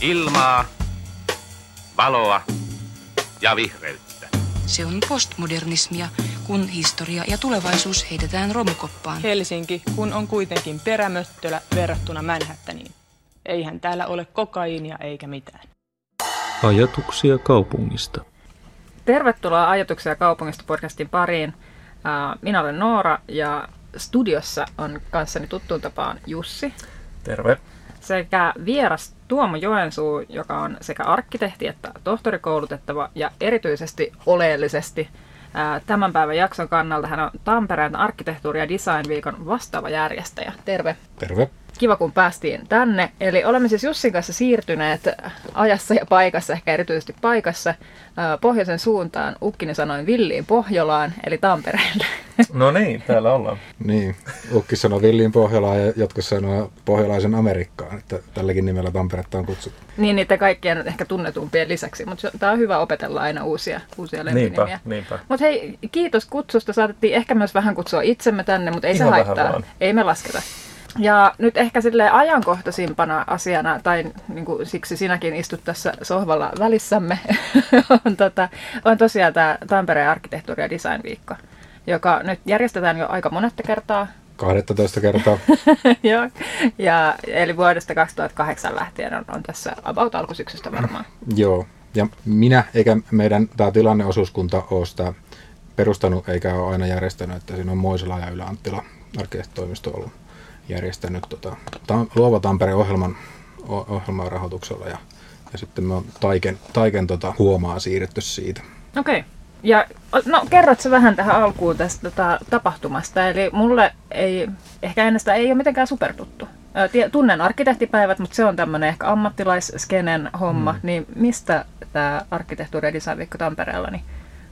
Ilmaa, valoa ja vihreyttä. Se on postmodernismia, kun historia ja tulevaisuus heitetään romukoppaan. Helsinki, kun on kuitenkin perämöttölä verrattuna Manhattaniin. Eihän täällä ole kokaiinia eikä mitään. Ajatuksia kaupungista. Tervetuloa Ajatuksia kaupungista -podcastin pariin. Minä olen Noora ja studiossa on kanssani tuttuun tapaan Jussi. Terve. Sekä vieras Tuomo Joensuu, joka on sekä arkkitehti että tohtorikoulutettava ja erityisesti oleellisesti tämän päivän jakson kannalta hän on Tampereen Arkkitehtuuri ja Design-viikon vastaava järjestäjä. Terve. Terve. Kiva, kun päästiin tänne. Eli olemme siis Jussin kanssa siirtyneet ajassa ja paikassa, ehkä erityisesti paikassa, pohjoisen suuntaan, Ukkini sanoin villiin Pohjolaan, eli Tampereelle. No niin, täällä ollaan. Niin, Ukki sanoi villiin Pohjolaan ja jotkut sanoo pohjolaisen Amerikkaan, että tälläkin nimellä Tamperetta on kutsuttu. Niin, niitä kaikkien ehkä tunnetumpien lisäksi, mutta tämä on hyvä opetella aina uusia lempinimiä. Niinpä. Mutta hei, kiitos kutsusta. Saatettiin ehkä myös vähän kutsua itsemme tänne, mutta ei ihan se haittaa. Ei me lasketa. Ja nyt ehkä silleen ajankohtaisimpana asiana, tai niinku siksi sinäkin istut tässä sohvalla välissämme, on tosiaan tämä Tampereen Arkkitehtuuri ja Design-viikko, joka nyt järjestetään jo aika monetta kertaa. 12 kertaa. Joo, eli vuodesta 2008 lähtien on tässä about alkusyksystä varmaan. Joo, ja minä eikä meidän tämä tilanneosuuskunta ole sitä perustanut eikä ole aina järjestänyt, että siinä on Moisela ja Ylä-Anttila arkkitehtitoimisto ollut järjestänyt Luova Tampereen ohjelman rahoituksella ja sitten me on Taiken huomaa siirretty siitä. Okei. Ja no kerrotko vähän tähän alkuun tästä tapahtumasta, eli mulle ei ehkä ennestää ei ole mitenkään supertuttu. Tunnen arkkitehtipäivät, mutta se on tämmöinen ehkä ammattilaisskenen homma, niin mistä tämä arkkitehtuuri- ja design-viikko Tampereella niin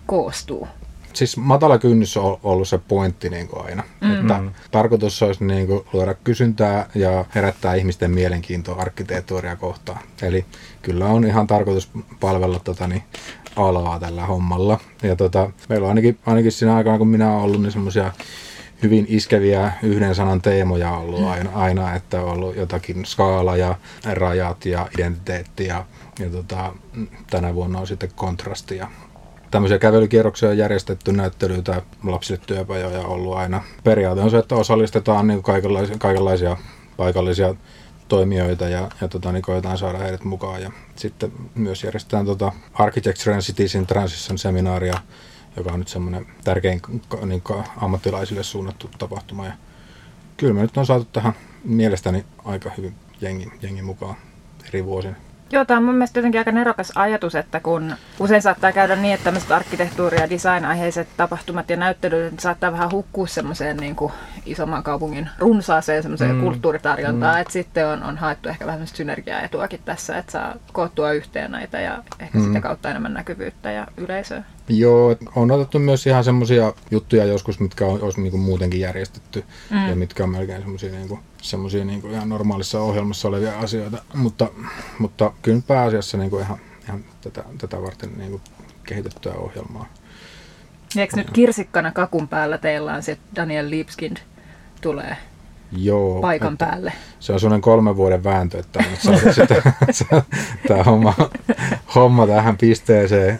koostuu? Siis matala kynnys on ollut se pointti niin kuin aina. Että tarkoitus olisi niin kuin luoda kysyntää ja herättää ihmisten mielenkiintoa arkkitehtuuria kohtaan. Eli kyllä on ihan tarkoitus palvella alaa tällä hommalla. Ja meillä on ainakin siinä aikana, kun minä olen ollut, niin semmoisia hyvin iskeviä yhden sanan teemoja on ollut aina, että on ollut jotakin skaala ja rajat ja identiteetti ja tänä vuonna on sitten kontrasti ja tämmöisiä kävelykierroksia on järjestetty, näyttelyitä, lapsille työpajoja on ollut aina. Periaate on se, että osallistetaan niin kaikenlaisia paikallisia toimijoita ja niin koetaan saada heidät mukaan. Ja sitten myös järjestetään Architecture and Cities in Transition -seminaaria, joka on nyt semmoinen tärkein niin ammattilaisille suunnattu tapahtuma. Ja kyllä me nyt on saatu tähän mielestäni aika hyvin jengin mukaan eri vuosina. Joo, tämä on mun mielestä jotenkin aika nerokas ajatus, että kun usein saattaa käydä niin, että tämmöiset arkkitehtuuri- ja design-aiheiset tapahtumat ja näyttelyt saattaa vähän hukkua semmoiseen niin kuin isomman kaupungin runsaaseen semmoiseen kulttuuritarjontaan, että sitten on haettu ehkä vähän semmoista synergiaetuakin tässä, että saa koottua yhteen näitä ja ehkä sitä kautta enemmän näkyvyyttä ja yleisöä. Joo, on otettu myös ihan semmoisia juttuja joskus, mitkä olisi niin kuin muutenkin järjestetty ja mitkä on melkein semmoisia niin kuin ihan normaalissa ohjelmassa olevia asioita, mutta kyllä pääasiassa niin kuin ihan tätä varten niin kuin kehitettyä ohjelmaa. Eikö nyt kirsikkana kakun päällä teillä on se, että Daniel Libeskind tulee? Joo, paikan päälle. Se on sellainen 3 vuoden vääntö, että on nyt saatu sitten tämä homma tähän pisteeseen,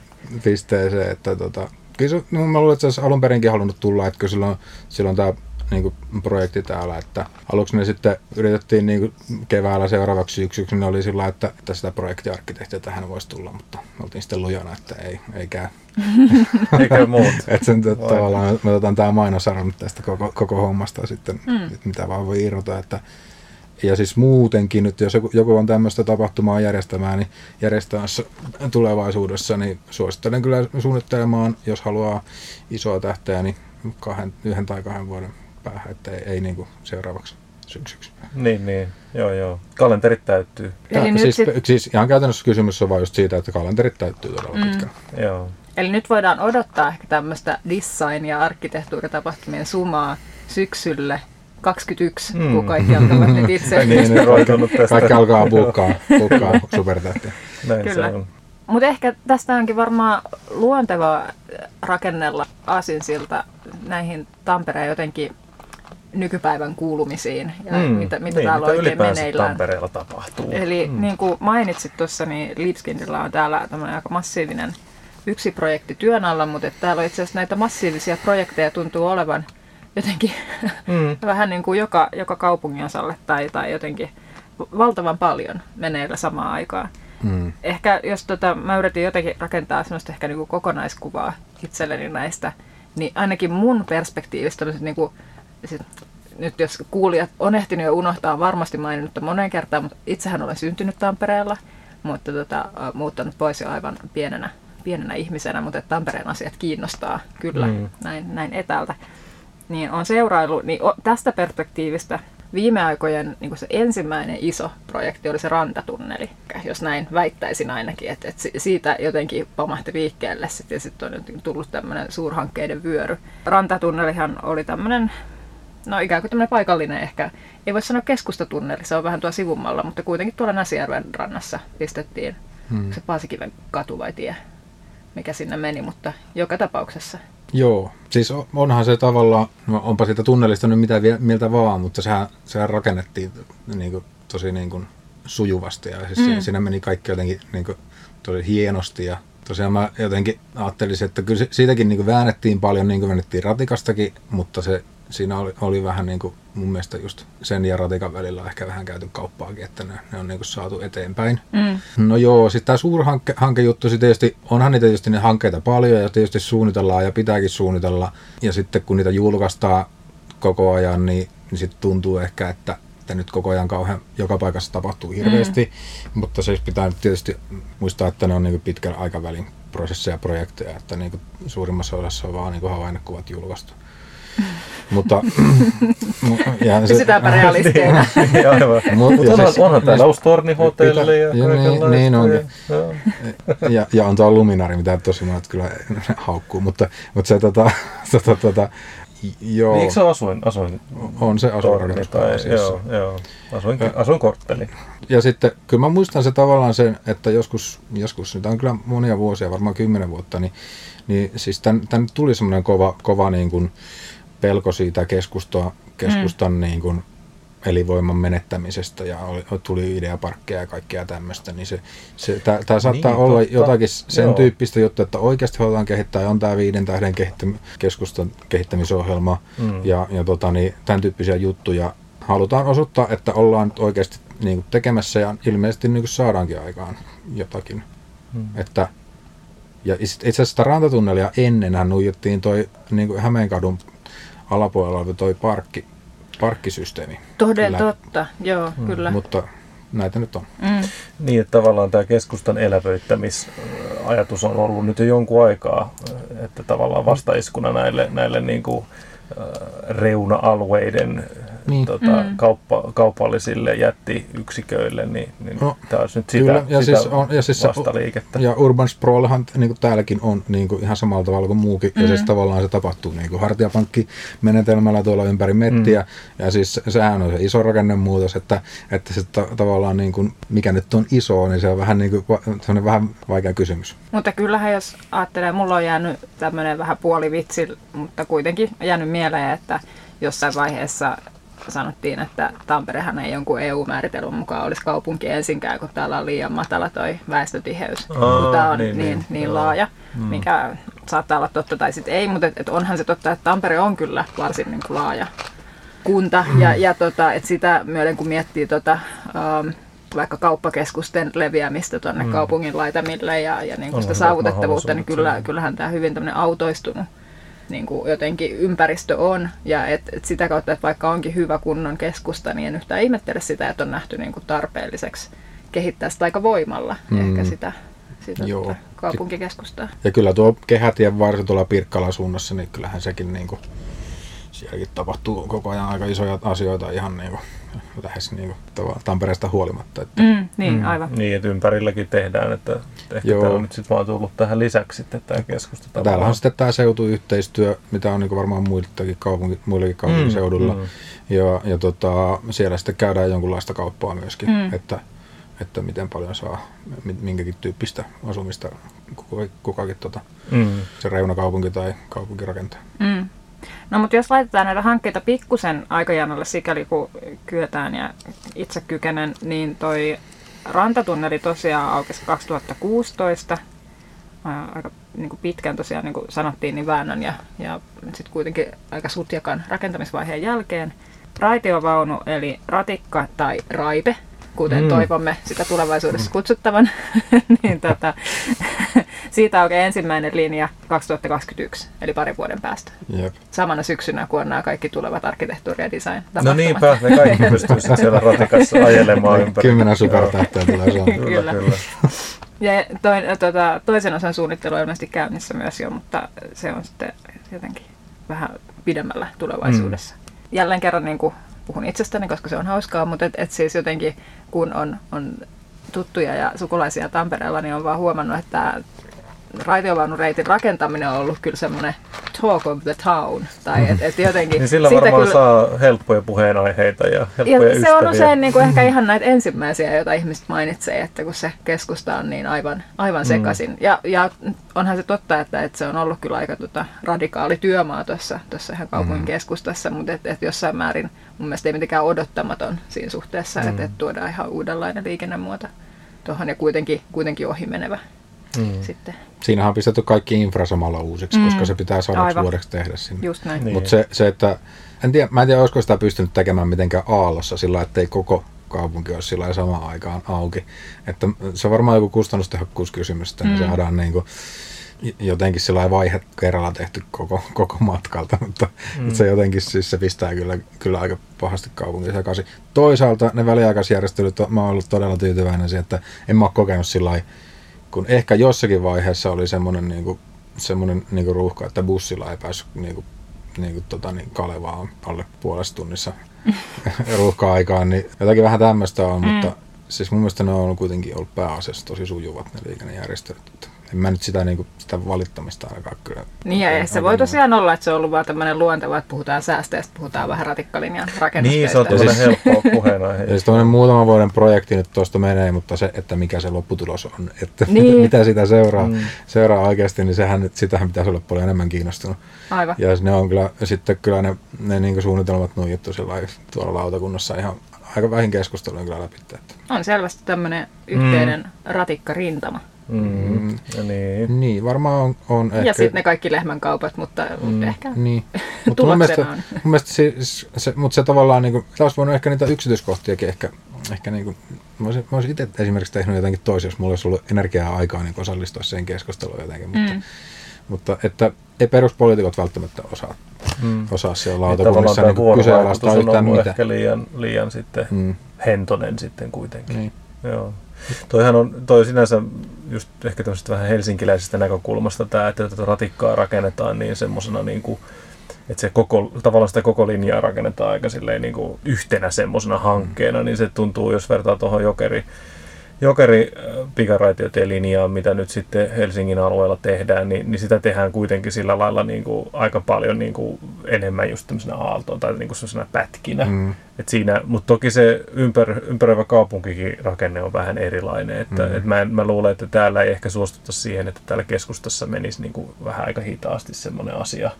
että kyllä se, niin mä luulen, että se olisi alun perinkin halunnut tulla, että silloin tämä niin kuin projekti täällä, että aluksi ne sitten yritettiin niin kuin keväällä seuraavaksi syksyksi, ne oli sillä, että sitä projektiarkkitehtiä tähän voisi tulla, mutta oltiin sitten lujana, että ei käy. Eikä muut. Että sen tavallaan me otetaan tämä mainosarvo tästä koko hommasta sitten, mitä vaan voi irrota, että ja siis muutenkin nyt, jos joku on tämmöistä tapahtumaa järjestämässä tulevaisuudessa, niin suosittelen kyllä suunnittelemaan, jos haluaa isoa tähteä, niin 1 tai 2 vuoden päähän, että ei niin kuin seuraavaksi syksyksi. Niin, joo. Kalenterit täyttyy. Eli siis ihan käytännössä kysymys on vain just siitä, että kalenterit täyttyy todella pitkään. Joo. Eli nyt voidaan odottaa ehkä tämmöistä design- ja arkkitehtuuritapahtumien sumaa syksylle 2021, kun kaikki alkavat nyt itse. Kaikki alkaa buukkaa supertähtiä. Kyllä. Mutta ehkä tästä onkin varmaan luontevaa rakennella aasinsilta näihin Tampereen jotenkin nykypäivän kuulumisiin ja mitä niin, täällä mitä oikein meneillään. Tampereella tapahtuu. Eli niin kuin mainitsit tuossa, niin Libeskindillä on täällä tämmöinen aika massiivinen yksi projekti työn alla, mutta täällä on itse asiassa näitä massiivisia projekteja tuntuu olevan jotenkin vähän niin kuin joka kaupungin osalle tai jotenkin valtavan paljon meneillä samaan aikaan. Ehkä jos mä yritin jotenkin rakentaa semmoista ehkä niin kuin kokonaiskuvaa itselleni näistä, niin ainakin mun perspektiivistä tämmöiset niin kuin, nyt jos kuulijat on ehtinyt jo unohtaa, varmasti maininnut moneen kertaan, mutta itsehän olen syntynyt Tampereella, mutta muuttanut pois jo aivan pienenä ihmisenä, mutta Tampereen asiat kiinnostaa kyllä näin etäältä. Niin on seuraillut, niin tästä perspektiivistä viime aikojen niin se ensimmäinen iso projekti oli se rantatunneli, jos näin väittäisin ainakin, että siitä jotenkin pamahti liikkeelle ja sitten on tullut tämmöinen suurhankkeiden vyöry. Rantatunnelihan oli tämmöinen, no ikään kuin tämmöinen paikallinen ehkä, ei voi sanoa keskustatunneli, se on vähän tuolla sivummalla, mutta kuitenkin tuolla Näsijärven rannassa pistettiin se Paasikiven katu vai tie, mikä sinne meni, mutta joka tapauksessa. Joo, siis onhan se tavallaan, no onpa siitä tunnelista nyt mitä mieltä vaan, mutta sehän rakennettiin niin kuin, tosi niin kuin, sujuvasti ja siis siinä meni kaikki jotenkin niin kuin, tosi hienosti ja tosiaan mä jotenkin ajattelisin, että kyllä siitäkin niin kuin väännettiin paljon, niin kuin väännettiin ratikastakin, mutta siinä oli vähän niin kuin mun mielestä just sen ja ratikan välillä on ehkä vähän käyty kauppaakin, että ne on niin kuin saatu eteenpäin. No joo, sitten tämä suurhankejuttu, tietysti, onhan niitä tietysti ne hankkeita paljon ja tietysti suunnitellaan ja pitääkin suunnitella. Ja sitten kun niitä julkaistaan koko ajan, niin sitten tuntuu ehkä, että nyt koko ajan kauhean joka paikassa tapahtuu hirveästi. Mutta se pitää tietysti muistaa, että ne on niin kuin pitkän aikavälin prosesseja ja projekteja, että niin kuin suurimmassa osassa on vaan niin kuin havainnekuvat julkaistu. Mutta sitäpä realisteina. Onhan täällä Uustorni-hotelli ja kaikenlaista. Niin on. Ja on tuo luminaari, mitä tosi monet kyllä haukkuu. Mutta se joo. Eikö se asuin? On se asuinrakennus. Joo, asuinkortteli. Ja sitten kyllä mä muistan se tavallaan sen, että joskus nyt on kyllä monia vuosia, varmaan 10 vuotta, niin siis tän tuli semmoinen kova niin kuin pelko siitä keskustan niin kuin elinvoiman menettämisestä ja tuli ideaparkkeja ja kaikkea tämmöistä, niin tämä saattaa olla totta, jotakin sen tyyppistä juttu, että oikeasti halutaan kehittää, ja on tämä 5 tähden keskustan kehittämisohjelma ja tämän tyyppisiä juttuja. Halutaan osoittaa, että ollaan oikeasti niin kuin tekemässä ja ilmeisesti niin kuin saadaankin aikaan jotakin. Että, ja itse asiassa sitä rantatunnelia ennenhän nuijattiin toi niin kuin Hämeenkadun alapuolella oli toi parkkisysteemi. Toden totta, joo, kyllä. Mutta näitä nyt on. Niin, että tavallaan tämä keskustan elävöittämisajatus on ollut nyt jo jonkun aikaa, että tavallaan vastaiskuna näille niin kuin, reuna-alueiden kaupallisille jättiyksiköille, niin no, tämä olisi nyt sitä, kyllä, ja siis vastaliikettä. Ja Urban Sprawlhan niin kuin täälläkin on niin kuin ihan samalla tavalla kuin muukin, ja siis tavallaan se tapahtuu niin kuin hartiapankkimenetelmällä tuolla ympäri mettiä, ja siis sehän on se iso rakennemuutos, että se tavallaan niin kuin, mikä nyt on iso, niin se on vähän, niin kuin, sellainen vähän vaikea kysymys. Mutta kyllähän jos ajattelee, mulla on jäänyt tämmöinen vähän puolivitsi, mutta kuitenkin jäänyt mieleen, että jossain vaiheessa sanottiin, että Tamperehan ei jonkun EU-määritelmän mukaan olisi kaupunki ensinkään, kun täällä on liian matala toi väestötiheys, kun tämä on niin laaja, mikä saattaa olla totta tai sitten ei, mutta et onhan se totta, että Tampere on kyllä varsin niin kuin laaja kunta, ja et sitä myöden kun miettii vaikka kauppakeskusten leviämistä tuonne kaupungin laitamille ja niin kuin sitä saavutettavuutta, niin kyllähän tämä hyvin tämmöinen autoistunut niin kuin jotenkin ympäristö on, ja et sitä kautta, että vaikka onkin hyvä kunnon keskusta, niin en yhtään ihmettele sitä, että on nähty niin kuin tarpeelliseksi kehittää sitä aika voimalla ehkä sitä kaupunkikeskustaa. Ja kyllä tuo kehätien varsin tuolla Pirkkalan suunnassa, niin kyllähän sekin niin kuin, sielläkin tapahtuu koko ajan aika isoja asioita ihan niin kuin, lähes niin kuin, Tampereesta huolimatta. Että. Aivan. Niin, että ympärilläkin tehdään, että ehkä täällä on nyt sitten vaan tullut tähän lisäksi sitten tämä keskusta. Täällä on sitten tämä seutuyhteistyö, mitä on niin varmaan muillekin kaupunkiseudulla. Ja siellä sitten käydään jonkunlaista kauppaa myöskin, että miten paljon saa minkäkin tyyppistä asumista kukakin se reunakaupunki tai kaupunki rakentaa. No mutta jos laitetaan näitä hankkeita pikkusen aikajanalle sikäli kun kyetään ja itse kykenen, niin toi rantatunneli tosiaan aukesi 2016. Aika niin kuin pitkään tosiaan, niin kuin sanottiin, niin väännön ja sitten kuitenkin aika sutjakan rakentamisvaiheen jälkeen. Raitiovaunu eli ratikka tai raipe, kuten toivomme sitä tulevaisuudessa kutsuttavan, niin siitä on ensimmäinen linja 2021, eli parin vuoden päästä. Jep. Samana syksynä, kun on nämä kaikki tulevat arkkitehtuuri ja design -tapahtumat. No niinpä, ne kaikki pystyisivät siellä ratikassa ajelemaan ympäri. 10 supertähtiä tulee Suomeen. Kyllä. Ja toisen osan suunnittelu on ilmeisesti käynnissä myös jo, mutta se on sitten jotenkin vähän pidemmällä tulevaisuudessa. Jälleen kerran niin kuin puhun itsestäni, koska se on hauskaa, mutta et siis jotenkin kun on tuttuja ja sukulaisia Tampereella, niin on vaan huomannut, että raitiovaunureitin rakentaminen on ollut kyllä semmoinen talk of the town. Tai et jotenkin, niin sillä varmaan kyllä saa helppoja puheenaiheita ja helppoja ja ystäviä. Se on usein niin kuin ehkä ihan näitä ensimmäisiä, joita ihmiset mainitsee, että kun se keskusta on niin aivan sekaisin. Ja onhan se totta, että se on ollut kyllä aika radikaali työmaa tuossa ihan kaupungin keskustassa, mutta et jossain määrin mun mielestä ei mitenkään odottamaton siinä suhteessa, että tuodaan ihan uudenlainen liikennemuoto tuohon ja kuitenkin ohimenevä. Sitten. Siinähän on pistetty kaikki infra samalla uusiksi, koska se pitää 100 vuodeksi tehdä sinne. Just näin. Niin. Mutta se, että mä en tiedä, olisiko sitä pystynyt tekemään mitenkään aallossa sillä, ettei koko kaupunki olisi sillä samaan aikaan auki. Että se on varmaan joku kustannustehokkuuskysymys, että me saadaan niin kuin jotenkin sillä vaihe kerralla tehty koko matkalta, mutta se jotenkin siis se pistää kyllä aika pahasti kaupunkia sekaisin. Toisaalta ne väliaikaisjärjestelyt, mä oon ollut todella tyytyväinen siihen, että en mä ole kokenut sillä kun ehkä jossakin vaiheessa oli semmoinen ruuhka, että bussilla ei päässyt Kalevaan alle puolesta tunnissa ruuhka-aikaan, niin jotakin vähän tämmöistä on, mutta siis mun mielestä ne on kuitenkin ollut pääasiassa tosi sujuvat ne liikennejärjestelyt. En mä nyt sitä valittamista ainakaan kyllä. Niin ja se voi tosiaan olla, että se on ollut vaan tämmöinen luonteva, että puhutaan säästöistä, puhutaan vähän ratikkalinjan rakennusteista. Niin, se on tosi helppoa puheenaihe. Siis tämmöinen muutaman vuoden projekti nyt tuosta menee, mutta se, että mikä se lopputulos on, että niin. mitä sitä seuraa oikeasti, niin sitähän pitäisi olla paljon enemmän kiinnostunut. Aivan. Ja ne on kyllä ne niin kuin suunnitelmat nuijuttu tuolla lautakunnassa ihan aika vähin keskustelun kyllä läpi. On selvästi tämmöinen yhteinen ratikkarintama. Niin, varmaan on ehkä. Ja sitten ne kaikki lehmänkaupat, mutta ehkä niin. tuloksena on. Mutta se tavallaan, niinku, olisi voinut ehkä niitä yksityiskohtiakin ehkä niinku, mä olisin itse esimerkiksi tehnyt jotenkin toisin, jos mulla olisi ollut energiaa aikaa niin osallistua siihen keskusteluun jotenkin, mutta että ei peruspoliitikot välttämättä osaa siellä lautakunnissa niin kyseenalaistaa yhtään mitään. Ehkä liian sitten hentonen sitten kuitenkin. Niin. Joo. Toi sinänsä just ehkä tämmöisestä vähän helsinkiläisestä näkökulmasta tämä, että tätä ratikkaa rakennetaan niin semmoisena, niin kuin, että se tavallaan sitä koko linjaa rakennetaan aika silleen niin kuin yhtenä semmoisena hankkeena, niin se tuntuu, jos vertaa tuohon Jokeri pikaraitiotielinjaan, mitä nyt sitten Helsingin alueella tehdään, niin sitä tehdään kuitenkin sillä lailla niin kuin aika paljon niin kuin enemmän just tämmöisenä aaltoon tai niin kuin semmoisena pätkinä. Mutta toki se ympäröivä kaupunkikin rakenne on vähän erilainen. Mä luulen, että täällä ei ehkä suostuta siihen, että täällä keskustassa menisi niin kuin vähän aika hitaasti semmoinen asia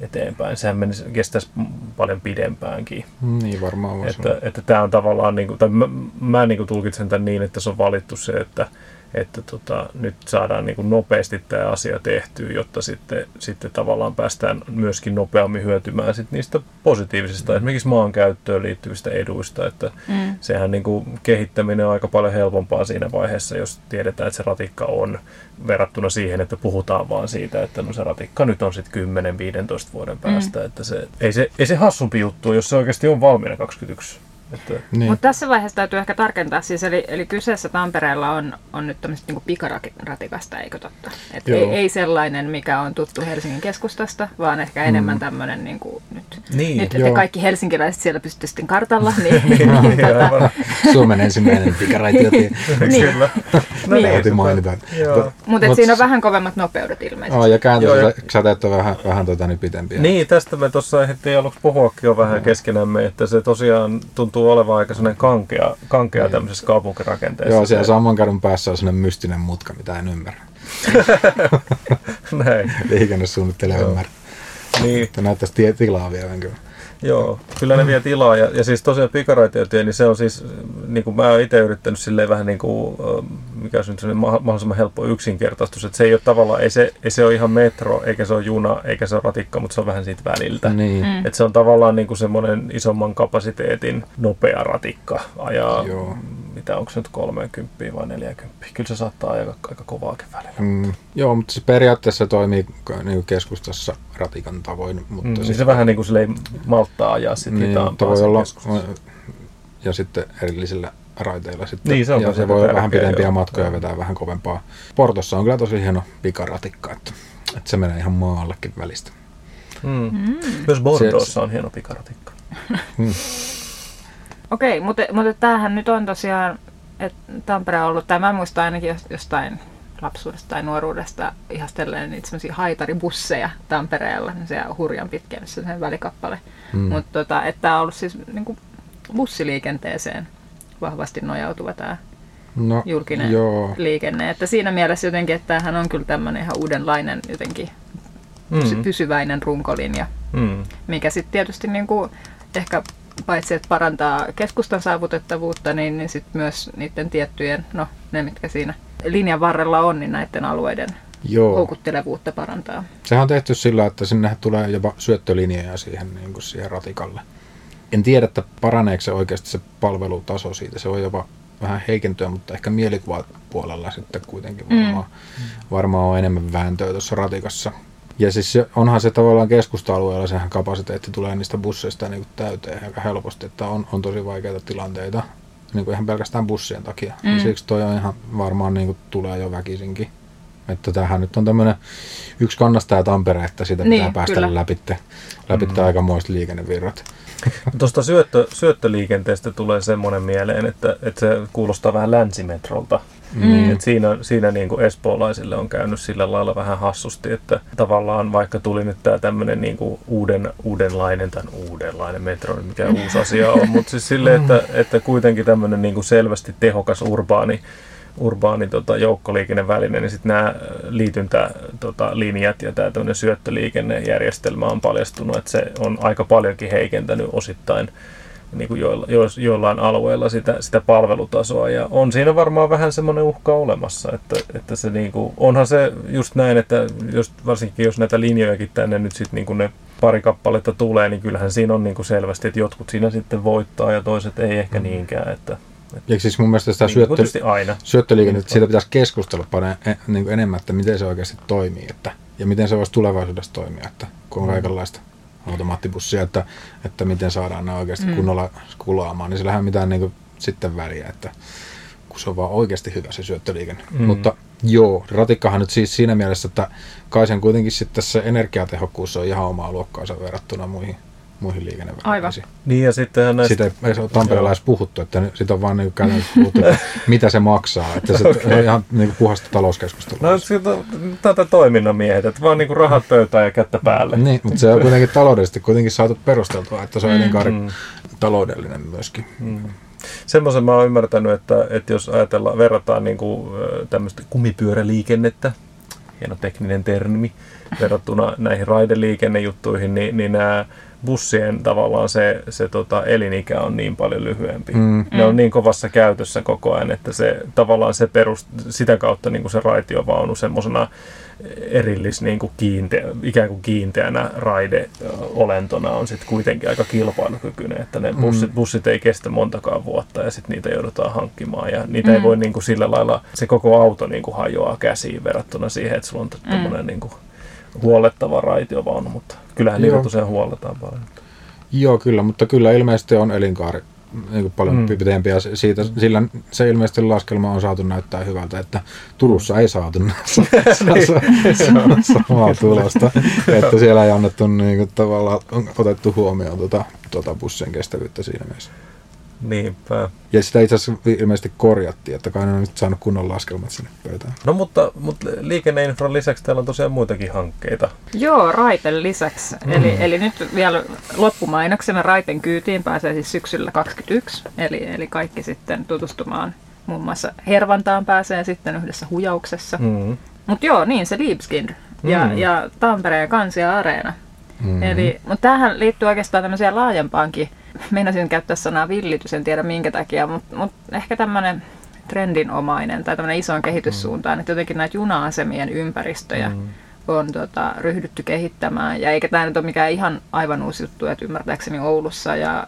eteenpäin. Sehän kestäisi paljon pidempäänkin. Niin varmaan on. Että tämä on tavallaan, niin kuin, tai mä niin kuin tulkitsen tämän niin, että se on valittu se, että nyt saadaan niin kuin nopeasti tämä asia tehtyä, jotta sitten tavallaan päästään myöskin nopeammin hyötymään sit niistä positiivisista, esimerkiksi maankäyttöön liittyvistä eduista. Että sehän niin kuin kehittäminen on aika paljon helpompaa siinä vaiheessa, jos tiedetään, että se ratikka on, verrattuna siihen, että puhutaan vaan siitä, että no se ratikka nyt on sitten 10-15 vuoden päästä. Että ei se hassumpi juttu, jos se oikeasti on valmiina 2021. Niin. Mutta tässä vaiheessa täytyy ehkä tarkentaa, siis eli kyseessä Tampereella on nyt tämmöistä niinku pikaratikasta, eikö totta? Et ei sellainen, mikä on tuttu Helsingin keskustasta, vaan ehkä enemmän tämmöinen niinku nyt että kaikki helsinkiläiset siellä pystyvät sitten kartalla. Suomen ensimmäinen pikaraitiotie. Kyllä. Mutta siinä on vähän kovemmat nopeudet ilmeisesti. Ja kääntösäteet on vähän pitempiä. Niin, tästä me tuossa ehdittiin aluksi puhuakin jo vähän keskenämme, että se tosiaan tuntuu olevan aika sellainen kankea tämmöisessä kaupunkirakenteessa. Joo, siellä saman kadun päässä on sellainen mystinen mutka, mitä en ymmärrä. Näin. Liikennesuunnittelija ymmärrä. Niin. Tämä näyttäisi tilaa vielä. Joo, kyllä ne vie tilaa ja siis tosiaan pikaraitiotie, niin se on siis, niin kuin mä oon itse yrittänyt silleen vähän niin kuin, mikä se on sellainen mahdollisimman helppo yksinkertaistus, että se ei ole tavallaan, ei se ole ihan metro, eikä se ole juna, eikä se ole ratikka, mutta se on vähän siitä väliltä. Niin. Että se on tavallaan niin kuin semmoinen isomman kapasiteetin nopea ratikka ajaa. Joo. Mitä, onko se nyt 30 vai 40? Kyllä se saattaa aika kovaakin välillä. Joo, mutta se periaatteessa toimii niin keskustassa ratikan tavoin. Mutta niin se vähän niin kuin sille ei malttaa ajaa sitten niin, hitaampa keskustassa. Ja sitten erillisillä raiteilla sitten. Niin, se on ja se voi vähän pidempiä matkoja vetää vähän kovempaa. Portossa on kyllä tosi hieno pikaratikka, että se menee ihan maallekin välistä. Myös Bordeauxssa on hieno pikaratikka. Okei, mutta tämähän nyt on tosiaan, että Tampere on ollut, tai mä muistan ainakin jostain lapsuudesta tai nuoruudesta ihastelleen niitä semmoisia haitaribusseja Tampereella, se on hurjan pitkä, missä on sen välikappale. Mutta että tämä on ollut siis niin kuin bussiliikenteeseen vahvasti nojautuva tämä julkinen liikenne. Että siinä mielessä jotenkin, että tämähän on kyllä tämmöinen ihan uudenlainen jotenkin pysyväinen runkolinja, mikä sitten tietysti niin kuin ehkä... Paitsi että parantaa keskustan saavutettavuutta, niin sitten myös niiden tiettyjen, ne mitkä siinä linjan varrella on, niin näiden alueiden houkuttelevuutta parantaa. Sehän on tehty sillä, että sinne tulee jopa syöttölinjoja siihen, niin kuin siihen ratikalle. En tiedä, että paraneeko se oikeasti se palvelutaso siitä. Se voi jopa vähän heikentyä, mutta ehkä mielikuvapuolella sitten kuitenkin varmaan on enemmän vääntöä tuossa ratikassa. Ja siis onhan se tavallaan keskusta-alueella, sehän kapasiteetti tulee niistä busseista niin täyteen aika helposti, että on tosi vaikeita tilanteita, niin kuin ihan pelkästään bussien takia. Ja siksi toi on ihan varmaan niin kuin tulee jo väkisinkin. Että tämähän nyt on tämmöinen yksi kannastaja Tampere, että siitä pitää päästä läpitte aikamoiset liikennevirrat. Tuosta syöttöliikenteestä tulee semmoinen mieleen, että se kuulostaa vähän länsimetrolta. Että siinä niin kuin espoolaisille on käynyt sillä lailla vähän hassusti, että tavallaan vaikka tuli nyt tämä tämmöinen niin kuin uudenlainen metro, mikä uusi asia on, mutta siis silleen, että kuitenkin tämmöinen niin kuin selvästi tehokas urbaani joukkoliikenneväline, niin sitten nämä liityntälinjat ja tämä tämmöinen syöttöliikennejärjestelmä on paljastunut, että se on aika paljonkin heikentänyt osittain niin kuin joillain alueilla sitä palvelutasoa, ja on siinä varmaan vähän semmoinen uhka olemassa, että se niin kuin, onhan se just näin, että varsinkin jos näitä linjojakin tänne nyt sitten niin kuin ne pari kappaletta tulee, niin kyllähän siinä on niin kuin selvästi, että jotkut siinä sitten voittaa ja toiset ei ehkä niinkään, että ja siis mun mielestä sitä syöttöliikennettä, siitä pitäisi keskustella paljon niin enemmän, että miten se oikeasti toimii ja miten se voisi tulevaisuudessa toimia, että kun on kaikenlaista automaattibussia, että miten saadaan ne oikeasti kunnolla kulaamaan, niin sillähän ei mitään niin kuin, sitten väliä, että kun se on vaan oikeasti hyvä se syöttöliikenne. Mutta joo, ratikkahan nyt siis siinä mielessä, että kai sen kuitenkin sitten se energiatehokkuus on ihan omaa luokkaansa verrattuna muihin liikennevälineisiin. Niin ja sitten näistä... Sitä ei ole tamperelaisessa puhuttu, että sitä on vaan niin käytännössä puhuttu, mitä se maksaa. Että se on ihan niin puhasta talouskeskustelua. No siitä tätä toiminnanmiehet, että vaan niin rahat pöytään ja kättä päälle. Niin, mutta se on kuitenkin taloudellisesti saatu perusteltua, että se on taloudellinen myöskin. Semmoisen mä oon ymmärtänyt, että jos verrataan niin kuin tämmöistä kumipyöräliikennettä, hieno tekninen termi, verrattuna näihin raideliikennejuttuihin, niin nämä bussien tavallaan se elinikä on niin paljon lyhyempi. Ne on niin kovassa käytössä koko ajan, että se tavallaan se sitä kautta niin kuin se raitiovaunu semmosena erillis niin kuin ikään kuin kiinteänä raideolentona on sitten kuitenkin aika kilpailukykyinen, että ne bussit ei kestä montakaan vuotta ja sitten niitä joudutaan hankkimaan ja niitä ei voi niin kuin sillä lailla, se koko auto niin kuin hajoaa käsiin verrattuna siihen, että sulla on tommoinen niin kuin huollettava raitiovaunu, mutta kyllähän niitä usein huolletaan paljon. Joo, kyllä, mutta kyllä ilmeisesti on elinkaari niin paljon pidempi ja sillä se ilmeisesti laskelma on saatu näyttää hyvältä, että Turussa ei saatu samaa tulosta, että siellä ei annettu niin kuin, tavallaan otettu huomioon tuota bussien kestävyyttä siinä mielessä. Niinpä. Ja sitä itse asiassa ilmeisesti korjattiin, että kai ne on nyt saanut kunnon laskelmat sinne pöytään. No mutta liikenneinfran lisäksi täällä on tosiaan muitakin hankkeita. Joo, Raiten lisäksi. Eli nyt vielä loppumainoksena Raiten kyytiin pääsee siis syksyllä 2021. Eli kaikki sitten tutustumaan. Muun muassa Hervantaan pääsee sitten yhdessä hujauksessa. Mutta joo, niin se Libeskind ja Tampereen Kansia-areena. Mm-hmm. Eli, mutta tämähän liittyy oikeastaan tämmöiseen laajempaankin. Meinasin käyttää sanaa villitys, en tiedä minkä takia, mutta ehkä tämmöinen trendinomainen tai tämmöinen isoon kehityssuuntaan, että jotenkin näitä juna-asemien ympäristöjä on ryhdytty kehittämään. Ja eikä tämä nyt ole mikään ihan aivan uusi juttu, että ymmärtääkseni Oulussa ja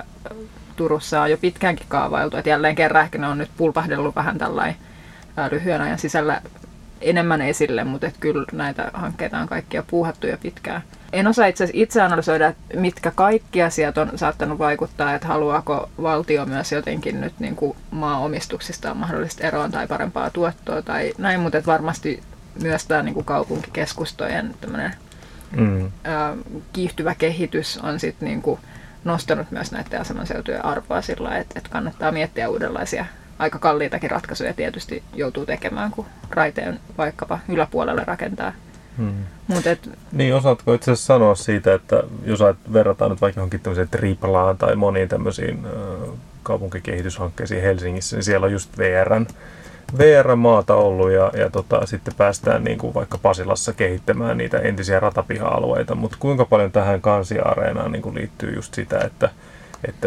Turussa on jo pitkäänkin kaavailtu, että jälleen kerran ehkä ne on nyt pulpahdellut vähän tällainen lyhyen ajan sisällä enemmän esille, mutta et kyllä näitä hankkeita on kaikkia puuhattu jo pitkään. En osaa itse analysoida, mitkä kaikki asiat on saattanut vaikuttaa, että haluaako valtio myös jotenkin nyt niin kuin maaomistuksista mahdollisesti eroon tai parempaa tuottoa tai näin, mutta varmasti myös tämä niin kuin kaupunkikeskustojen tämmöinen kiihtyvä kehitys on sitten niin kuin nostanut myös näiden asemanseutujen arvoa sillä lailla, että kannattaa miettiä uudenlaisia aika kalliitakin ratkaisuja tietysti joutuu tekemään, kun raiteen vaikkapa yläpuolelle rakentaa. Niin, osaatko itse asiassa sanoa siitä, että jos verrataan nyt vaikka johonkin tämmöiseen Triplaan tai moniin tämmöisiin kaupunkikehityshankkeisiin Helsingissä, niin siellä on just VR:n maata ollut ja sitten päästään niin kuin vaikka Pasilassa kehittämään niitä entisiä ratapiha-alueita, mutta kuinka paljon tähän kansiareenaan niin kuin liittyy just sitä, että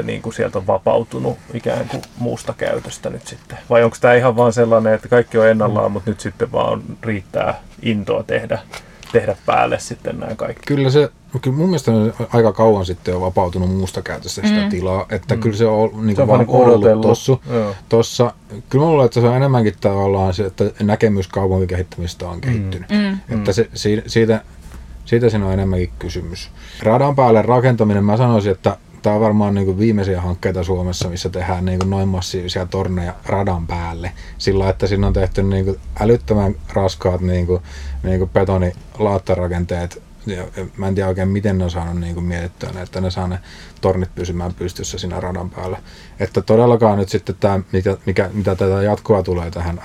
niin kuin sieltä on vapautunut ikään kuin muusta käytöstä nyt sitten? Vai onko tämä ihan vaan sellainen, että kaikki on ennallaan, mutta nyt sitten vaan riittää intoa tehdä päälle sitten nämä kaikki? Kyllä mun mielestä aika kauan sitten on vapautunut muusta käytöstä sitä tilaa, että kyllä se on niin kuin vaan ollut tossa. Kyllä mulla on, että se on enemmänkin tavallaan se, että näkemys kaupunkikehittämistä on kehittynyt. Että siitä siinä on enemmänkin kysymys. Radan päälle rakentaminen, mä sanoisin, että tämä on varmaan niin kuin viimeisiä hankkeita Suomessa, missä tehdään niin kuin noin massiivisia torneja radan päälle. Sillä, että siinä on tehty niin kuin älyttömän raskaat niin kuin betonilaattarakenteet. Mä en tiedä oikein, miten ne on saanut niin kuin mietittyä, että ne saa ne tornit pysymään pystyssä siinä radan päällä. Että todellakaan nyt sitten tämä, mitä tätä jatkoa tulee tähän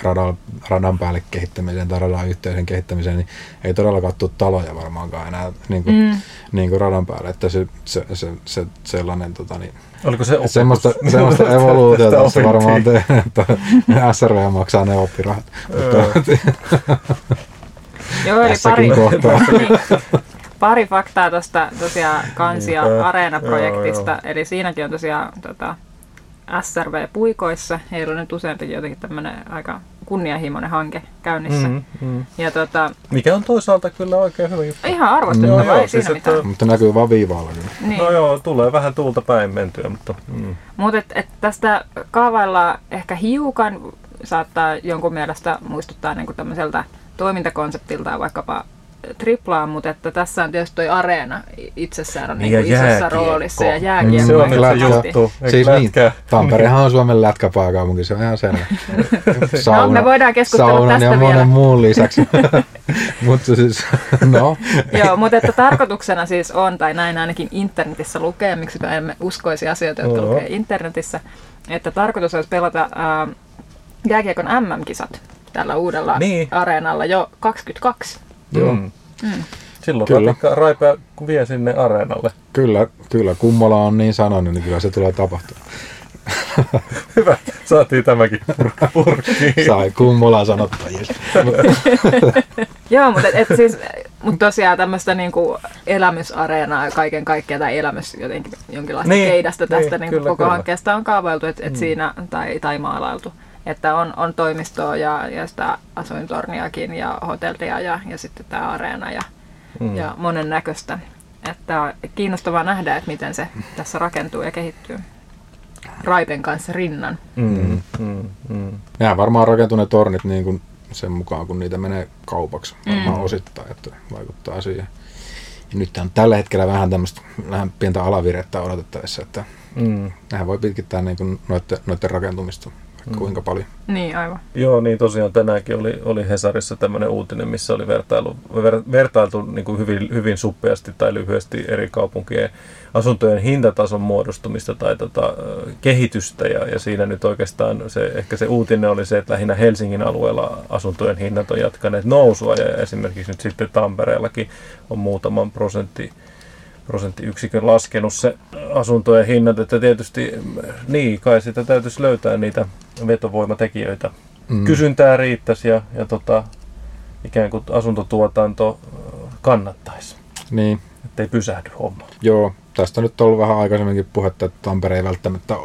radan päälle kehittämiseen tai radan yhteisen kehittämiseen, niin ei todellakaan tule taloja varmaankaan enää niin kuin radan päälle. Että se sellainen... Oliko se opetus? Semmoista evoluutiota tässä varmaan tehdään, että SRV maksaa ne oppirahat. Joo, eli pari faktaa tuosta tosiaan Kansia-areena-projektista. Eli siinäkin on tosiaan SRV Puikoissa. Heillä on nyt useampikin jotenkin tämmöinen aika kunnianhimoinen hanke käynnissä. Ja mikä on toisaalta kyllä oikein hyvä juttu. Ihan arvostettava, ei siinä siis mitään. Mutta näkyy vaan viivaalla. Niin. No joo, tulee vähän tuulta päin mentyä. Mutta et tästä kaavaillaan ehkä hiukan, saattaa jonkun mielestä muistuttaa niinku tämmöiseltä toimintakonseptiltaan vaikkapa Triplaan, mutta että tässä on tietysti toi areena itsessään on niin isossa roolissa ja jääkiekko. Se on nyt juttu. Siis niin, Tamperehan on Suomen lätkäpääkaupunki, se on ihan selvä. No, me voidaan keskustella tästä vielä. Saunan ja monen muun lisäksi. Joo, mutta että tarkoituksena siis on, tai näin ainakin internetissä lukee, miksi emme uskoisi asioita, jotka lukee internetissä, että tarkoitus olisi pelata jääkiekon MM-kisat tällä uudella areenalla jo 22. Joo. Silloin ratikka Raipea vie sinne areenalle. Kyllä, Kummola on niin sanonut, niin kyllä se tulee tapahtumaan. Hyvä, saatiin tämäkin purkkiin. Sai Kummola sanottajille. Joo, mutta tosiaan tämmöistä niinku elämysareenaa kaiken kaikkiaan, tai elämys jotenkin jonkinlaista keidästä tästä niin, koko hankkeesta on kaavailtu, että siinä tai maalailtu. Että on toimistoa ja sitä asuintorniakin ja hotellia ja sitten tämä areena ja monennäköistä. Että kiinnostavaa nähdä, että miten se tässä rakentuu ja kehittyy Raipen kanssa rinnan. Nämä varmaan rakentuneet tornit niin kuin sen mukaan, kun niitä menee kaupaksi varmaan osittain, että vaikuttaa siihen. Ja nyt on tällä hetkellä vähän pientä alavirettä odotettavissa, että nehän voi pitkittää niin kuin noiden rakentumista. Kuinka paljon? Niin, aivan. Joo, niin tosiaan tänäänkin oli Hesarissa tämmöinen uutinen, missä oli vertailtu niin kuin hyvin suppeasti tai lyhyesti eri kaupunkien asuntojen hintatason muodostumista tai kehitystä. Ja siinä nyt oikeastaan ehkä se uutinen oli se, että lähinnä Helsingin alueella asuntojen hinnat on jatkaneet nousua. Ja esimerkiksi nyt sitten Tampereellakin on muutaman prosenttiyksikön laskenut se asuntojen hinnat, että tietysti niin, kai sitä täytyisi löytää niitä vetovoimatekijöitä. Kysyntää riittäisi ja ikään kuin asuntotuotanto kannattaisi. Niin, ettei pysähdy homma. Joo, tästä nyt on ollut vähän aikaisemminkin puhetta, että Tampere ei välttämättä,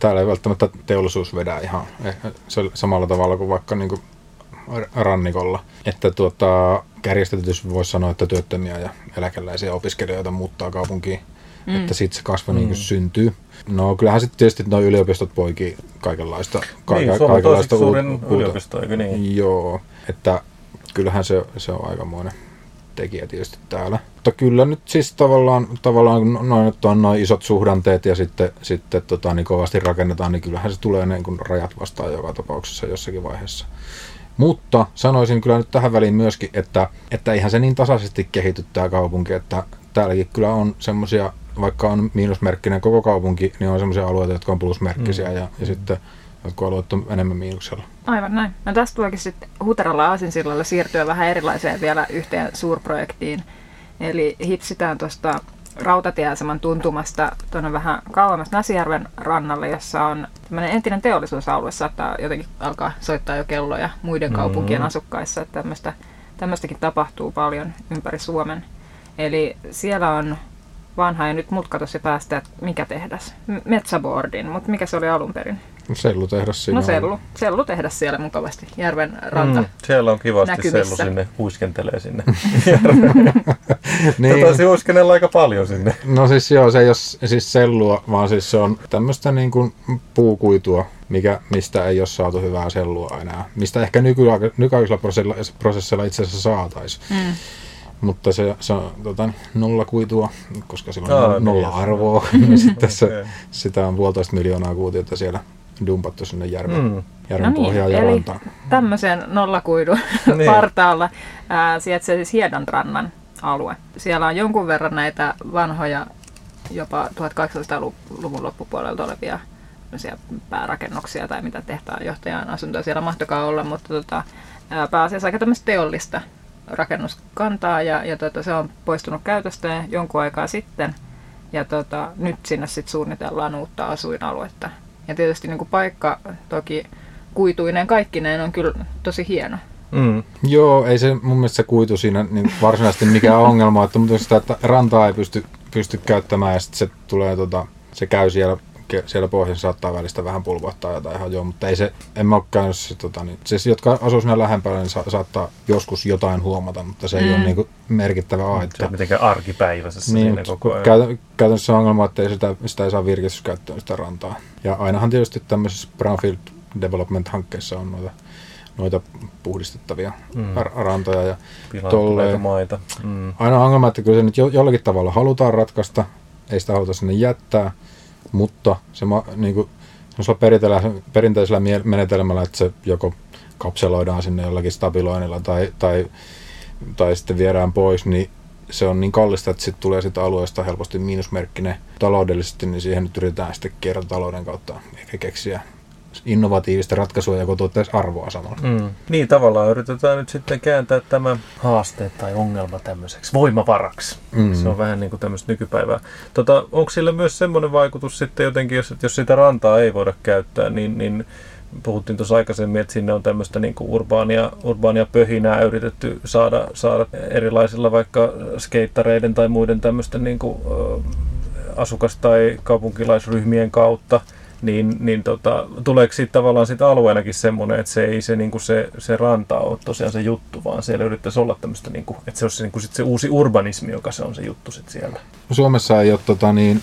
täällä ei välttämättä teollisuus vedä ihan samalla tavalla kuin vaikka niin kuin rannikolla. Että kärjestetysti voisi sanoa, että työttömiä ja eläkeläisiä opiskelijoita muuttaa kaupunkiin, että sitten se kasvu niin kuin syntyy. No kyllähän sitten tietysti nuo yliopistot poikii kaikenlaista. Niin, Suomen toiseksi suurin yliopisto, eikö niin? Joo, että kyllähän se on aikamoinen tekijä tietysti täällä. Mutta kyllä nyt siis tavallaan noin isot suhdanteet ja sitten niin kovasti rakennetaan, niin kyllähän se tulee niin kuin rajat vastaan joka tapauksessa jossakin vaiheessa. Mutta sanoisin kyllä nyt tähän väliin myöskin, että eihän se niin tasaisesti kehity tämä kaupunki, että täälläkin kyllä on semmoisia, vaikka on miinusmerkkinen koko kaupunki, niin on semmoisia alueita, jotka on plusmerkkisiä ja sitten jotkut alueet on enemmän miinuksella. Aivan näin. No tästä tuleekin sitten Huteralla Aasinsillalle siirtyä vähän erilaiseen vielä yhteen suurprojektiin. Eli hipsitään tuosta rautatieaseman tuntumasta tuonne vähän kauemmas Näsijärven rannalle, jossa on tämmöinen entinen teollisuusalue, saattaa jotenkin alkaa soittaa jo kelloja muiden kaupunkien asukkaissa, että tämmöistäkin tapahtuu paljon ympäri Suomen. Eli siellä on vanha ja nyt mutka tossa päästä, että mikä tehdas? Metsäboardin, mutta mikä se oli alun perin? Sellutehdas siinä. No sellutehdas siellä mukavasti, järven ranta. Siellä on kivasti näkyvissä. Sellu sinne, huiskentelee sinne järveen. Niin. Tätä se huiskenella aika paljon sinne. No siis joo, se ei ole siis sellua, vaan siis se on tämmöistä niin kuin puukuitua, mistä ei ole saatu hyvää sellua enää. Mistä ehkä nykyisellä prosessilla itse asiassa saataisiin. Mm. Mutta se on nollakuitua, koska sillä on nolla arvoa, niin sitten sitä on 1,5 miljoonaa kuutiota siellä dumpattu sinne järven pohjaan ja rantaan. Tämmöisen nollakuidun partaalla sijaitsee siis Hiedanrannan alue. Siellä on jonkun verran näitä vanhoja, jopa 1800-luvun loppupuolelta olevia päärakennuksia tai mitä tehtaanjohtajan asuntoa siellä mahtokaa olla, mutta pääasiassa aika tämmöistä teollista rakennuskantaa ja se on poistunut käytöstä jonkun aikaa sitten ja nyt sinne sitten suunnitellaan uutta asuinaluetta. Ja tietysti niin kuin paikka toki kuituineen kaikkineen on kyllä tosi hieno. Mm. Joo, ei se mun mielestä se kuitu siinä niin varsinaisesti mikään ongelma, että mutta sitä, että rantaa ei pysty käyttämään ja sitten se tulee se käy siellä pohjassa saattaa välistä vähän pulvahtaa jotain ihan joo, mutta ei se, en mä ole käynyt siis jotka asuu siinä lähempänä, niin saattaa joskus jotain huomata, mutta se ei ole niinku merkittävä aitta. Se on mitenkään arkipäiväisessä niin, siinä koko ajan. Käytännössä ongelma, että ei sitä ei saa virkistyskäyttöön sitä rantaa. Ja ainahan tietysti tämmöisissä Brownfield Development-hankkeissa on noita puhdistettavia rantoja ja pilaantuneita maita. Mm. Aina ongelma, että kyllä se nyt jollakin tavalla halutaan ratkaista, ei sitä haluta sinne jättää. Mutta se niinku perinteisellä menetelmällä, että se joko kapseloidaan sinne jollakin stabiloinnilla tai sitten viedään pois, niin se on niin kallista, että sitten tulee sitä alueesta helposti miinusmerkkinen taloudellisesti, niin siihen nyt yritetään sitten kiertotalouden kautta keksiä innovatiivista ratkaisua, joka tuottaisi arvoa samalla. Mm. Niin tavallaan yritetään nyt sitten kääntää tämä haaste tai ongelma tämmöiseksi voimavaraksi. Mm. Se on vähän niin kuin tämmöistä nykypäivää. Onko sillä myös semmoinen vaikutus sitten jotenkin, jos sitä rantaa ei voida käyttää, niin puhuttiin tuossa aikaisemmin, että sinne on tämmöistä niin kuin urbaania pöhinää yritetty saada erilaisilla vaikka skeittareiden tai muiden tämmöisten niin kuin asukas- tai kaupunkilaisryhmien kautta. Niin, tuleeko siitä tavallaan siitä alueenakin semmoinen, että se ei se, niin kuin se ranta ole tosiaan se juttu, vaan siellä yrittäisi olla tämmöistä, niin kuin, että se olisi niin kuin sit se uusi urbanismi, joka se on se juttu sitten siellä. Suomessa ei ole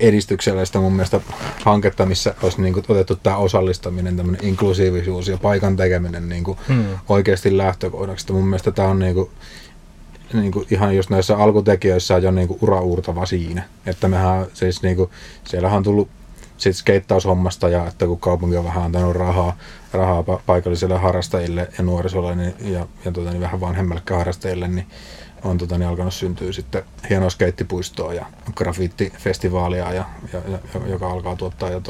edistyksellistä mun mielestä hanketta, missä olisi niin kuin otettu tämä osallistaminen, tämmöinen inklusiivisuus ja paikan tekeminen niin kuin oikeasti lähtökohdaksi. Että mun mielestä tämä on niin kuin ihan just näissä alkutekijöissä on jo niin kuin uraurtava siinä, että mehän siis niin kuin, siellähän on tullut sit skeittaushommasta ja että kun kaupunki on vähän antanut rahaa paikallisille harrastajille ja nuorisolle niin, ja vähän vanhemmalle harrastajille, niin on alkanut syntyä sitten hienoa skeittipuistoa ja grafiittifestivaalia ja joka alkaa tuottaa jo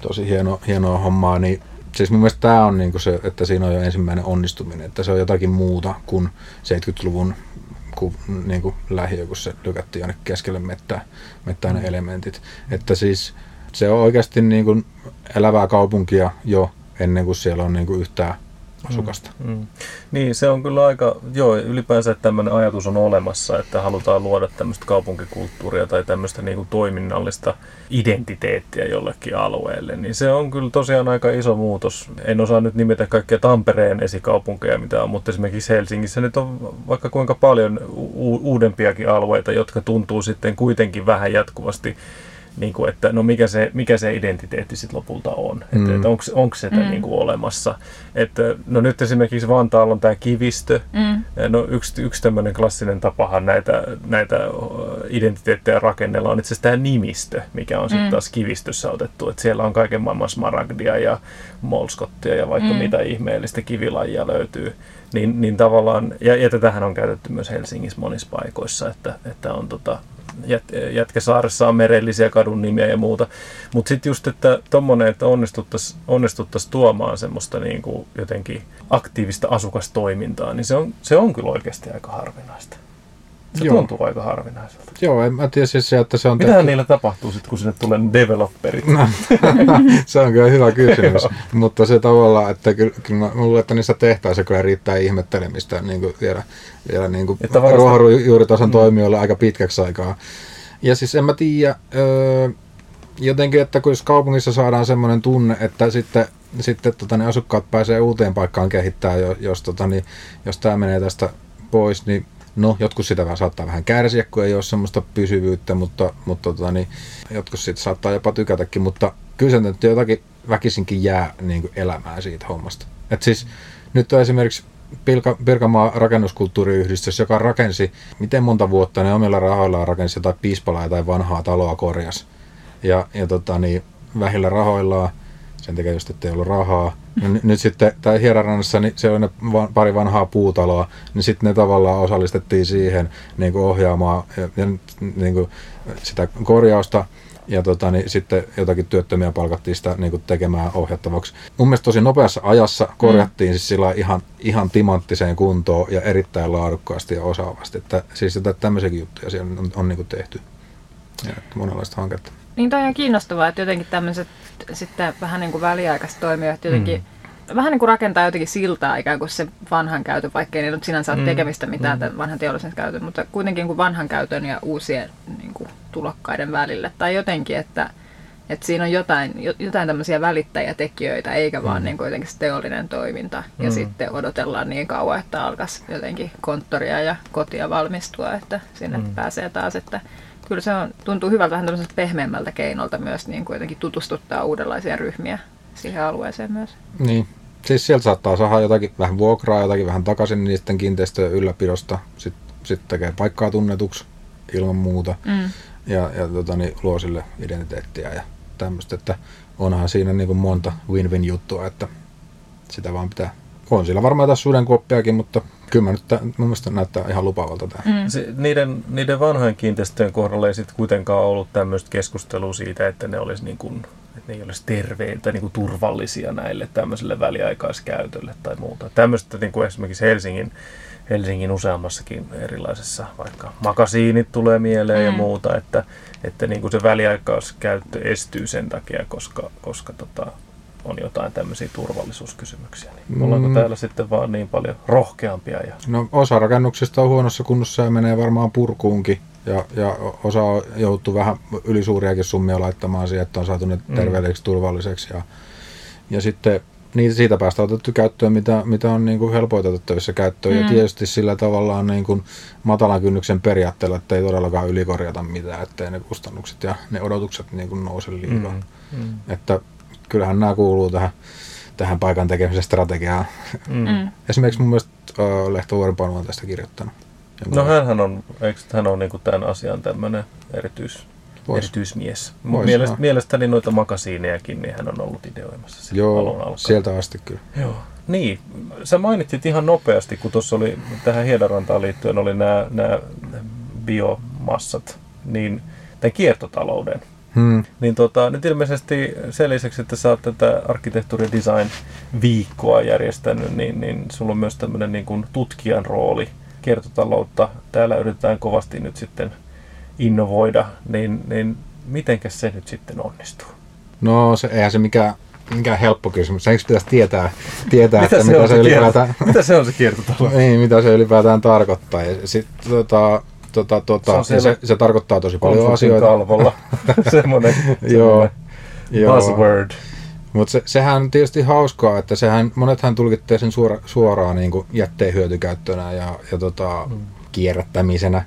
tosi hienoa hommaa, niin siis mun mielestä tämä on niinku se, että siinä on jo ensimmäinen onnistuminen, että se on jotakin muuta kuin 70-luvun niinku lähiö, kun se lykättiin jonnekin keskelle mettää ne elementit. Että siis se on oikeasti niinku elävää kaupunkia jo ennen kuin siellä on niinku yhtään asukasta. Niin, se on kyllä aika, joo, ylipäänsä tämmöinen ajatus on olemassa, että halutaan luoda tämmöistä kaupunkikulttuuria tai tämmöistä niin kuin toiminnallista identiteettiä jollekin alueelle, niin se on kyllä tosiaan aika iso muutos. En osaa nyt nimetä kaikkia Tampereen esikaupunkeja, mitä on, mutta esimerkiksi Helsingissä nyt on vaikka kuinka paljon uudempiakin alueita, jotka tuntuu sitten kuitenkin vähän jatkuvasti niin kuin, että no mikä se identiteetti sitten lopulta on, että onko sitä niin kuin olemassa. Että, no nyt esimerkiksi Vantaalla on tämä kivistö, no yksi tämmöinen klassinen tapahan näitä identiteettejä rakennella on itse asiassa tämä nimistö, mikä on sitten taas kivistössä otettu, että siellä on kaiken maailman smaragdia ja molskottia ja vaikka mitä ihmeellistä kivilajia löytyy. Niin tavallaan, ja tätähän on käytetty myös Helsingissä monissa paikoissa, että on Jätkäsaaressa on merellisiä kadun nimiä ja muuta. Mutta sitten just, että tommonen, että onnistuttaisiin tuomaan semmoista niin kuin jotenkin aktiivista asukastoimintaa, niin se on kyllä oikeasti aika harvinaista. Se tuntuu aika harvinaiselta. Joo, en mä tiedä siis se, että se on... Mitähän niillä tapahtuu sitten, kun sinne tulee developerit? No, se on kyllä hyvä kysymys. Mutta se tavallaan, että kyllä mä luulen, että niissä tehtaissa kyllä riittää ihmettelemistä niin kuin vielä niin kuin ruohonjuuritason toimijoille aika pitkäksi aikaa. Ja siis en mä tiedä, jotenkin, että kun jos kaupungissa saadaan semmoinen tunne, että sitten ne asukkaat pääsee uuteen paikkaan kehittämään, jos tämä menee tästä pois, niin... No, jotkut sitä saattaa vähän kärsiä, kun ei ole semmoista pysyvyyttä, mutta jotkut siitä saattaa jopa tykätäkin, mutta kyllä se nyt jotakin väkisinkin jää niin kuin elämään siitä hommasta. Et siis nyt on esimerkiksi Pirkanmaan rakennuskulttuuriyhdistys, joka rakensi, miten monta vuotta ne omilla rahoillaan rakensi jotain Pispalaa tai vanhaa taloa korjasi. Ja vähillä rahoillaan, sen takia just ettei ollut rahaa. Nyt sitten tää Hiedanrannassa niin se on ne pari vanhaa puutaloa, niin sitten ne tavallaan osallistettiin siihen niin kuin ohjaamaan ja niin kuin sitä korjausta ja niin sitten jotakin työttömiä palkattiin sitä niin kuin tekemään ohjattavaksi. Mun mielestä tosi nopeassa ajassa korjattiin siis sillä ihan timanttiseen kuntoon ja erittäin laadukkaasti ja osaavasti. Että siis tämmöisiäkin juttuja siellä on niin kuin tehty ja monenlaista hanketta. Niin toi on kiinnostavaa, että jotenkin tämmöiset sitten vähän niin kuin väliaikaiset toimijat jotenkin vähän niin kuin rakentaa jotenkin siltaa ikään kuin se vanhan käytön, vaikkei ne nyt sinänsä ole tekemistä mitään tämän vanhan teollisen käytön, mutta kuitenkin kuin vanhan käytön ja uusien niin kuin tulokkaiden välille. Tai jotenkin, että siinä on jotain tämmöisiä välittäjätekijöitä, eikä vaan niin kuin jotenkin se teollinen toiminta. Ja sitten odotellaan niin kauan, että alkaisi jotenkin konttoria ja kotia valmistua, että sinne pääsee taas, että... Kyllä se tuntuu hyvältä vähän tämmöiseltä pehmeämmältä keinolta myös niin kuin jotenkin tutustuttaa uudenlaisia ryhmiä siihen alueeseen myös. Niin, siis sieltä saattaa saada jotakin vähän vuokraa, jotakin vähän takaisin niiden kiinteistöjen ylläpidosta. Sitten tekee paikkaa tunnetuksi ilman muuta ja luo sille identiteettiä ja tämmöistä. Että onhan siinä niin kuin monta win-win juttua, että sitä vaan pitää... On siellä varmaan taas sudenkuoppiakin, mutta kyllä mä nyt mun mielestä näyttää ihan lupaavalta tämä. Niiden vanhojen kiinteistöjen kohdalla ei sitten kuitenkaan ollut tämmöistä keskustelua siitä, että ne olisi niin kuin, että ne ei olisi terveitä, niin kuin turvallisia näille tämmöiselle väliaikaiskäytölle tai muuta. Tämmöistä niin kuin esimerkiksi Helsingin useammassakin erilaisessa, vaikka makasiinit tulee mieleen ja muuta, että niin kuin se väliaikaiskäyttö estyy sen takia, koska on jotain tämmöisiä turvallisuuskysymyksiä. Niin ollaanko täällä sitten vaan niin paljon rohkeampia? No osa rakennuksista on huonossa kunnossa ja menee varmaan purkuunkin. Ja osa joutuu vähän ylisuuriakin summia laittamaan siihen, että on saatu ne terveelliseksi, turvalliseksi. Ja sitten niitä siitä päästä otettu käyttöön, mitä on niin kuin helpoin otettavissa käyttöön. Ja tietysti sillä tavallaan niin kuin matalan kynnyksen periaatteella, että ei todellakaan ylikorjata mitään, ettei ne kustannukset ja ne odotukset niin kuin nouse liikaa. Että kyllähän nämä kuuluu tähän paikan tekemisen strategiaan. Esimerkiksi mun mielestä Lehto Vuoripalu on tästä kirjoittanut. No hän on niinku tämän asian tämmöinen erityismies. Mielestäni noita makasiinejakin niin hän on ollut ideoimassa sitä alun alkaen. Sieltä asti kyllä. Joo. Niin, sä mainitsit ihan nopeasti, kun tuossa oli tähän Hiedanrantaan liittyen oli nämä biomassat, niin tämän kiertotalouden. Niin nyt ilmeisesti sen lisäksi, että sä oot tätä arkkitehtuuri- ja design-viikkoa järjestänyt, niin sulla on myös tämmöinen niin kuin tutkijan rooli kiertotaloutta. Täällä yritetään kovasti nyt sitten innovoida, niin mitenkäs se nyt sitten onnistuu? No eihän se mikään mikään helppo kysymys. Eikö pitäisi tietää mitä, että se mitä, se ylipäätään... mitä se on se kiertotalo? Niin, mitä se ylipäätään tarkoittaa. Ja sit, se tarkoittaa tosi paljon asioita. Kalvolla. Semmoinen buzzword. Mutta sehän on tietysti hauskaa, että monethan tulkitsee sen suoraan niin kuin jätteen hyötykäyttönä ja kierrättämisenä,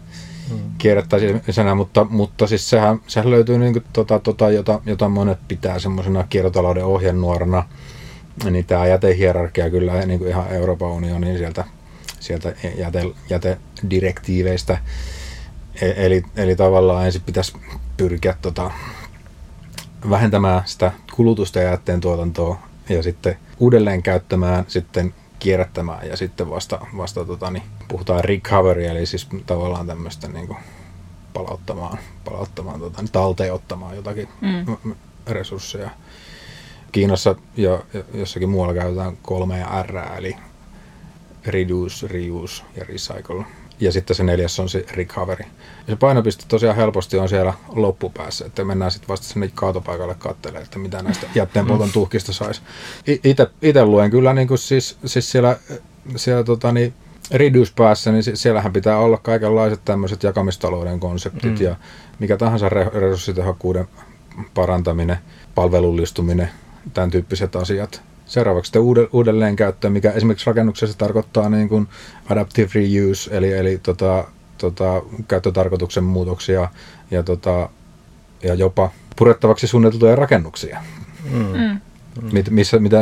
mutta siis sehän löytyy niin kuin jota monet pitää semmoisena kiertotalouden ohjenuorana. Niin tämä jätehierarkia kyllä niin kuin ihan Euroopan unionin sieltä jätedirektiiveistä. Eli tavallaan ensin pitäisi pyrkiä vähentämään sitä kulutusta ja jätteen tuotantoa ja sitten uudelleen käyttämään, sitten kierrättämään ja sitten vasta puhutaan recovery, eli siis tavallaan tämmöistä niin kuin talteenottamaan jotakin resursseja. Kiinassa ja jossakin muualla käytetään 3R, eli reduce, reuse ja recycle. Ja sitten se neljäs on se recovery. Ja se painopiste tosiaan helposti on siellä loppupäässä, että mennään sitten vasta sinne kaatopaikalle katselemaan, että mitä näistä jätteenpolton tuhkista saisi. Itse luen kyllä niin kuin siis siellä reduce-päässä, niin siellähän pitää olla kaikenlaiset tämmöiset jakamistalouden konseptit ja mikä tahansa resurssitehokkuuden parantaminen, palvelullistuminen, tämän tyyppiset asiat. Seuraavaksi sitten uudelleenkäyttö, mikä esimerkiksi rakennuksessa tarkoittaa niin kuin adaptive reuse, eli käyttötarkoituksen muutoksia ja jopa purettavaksi suunniteltuja rakennuksia,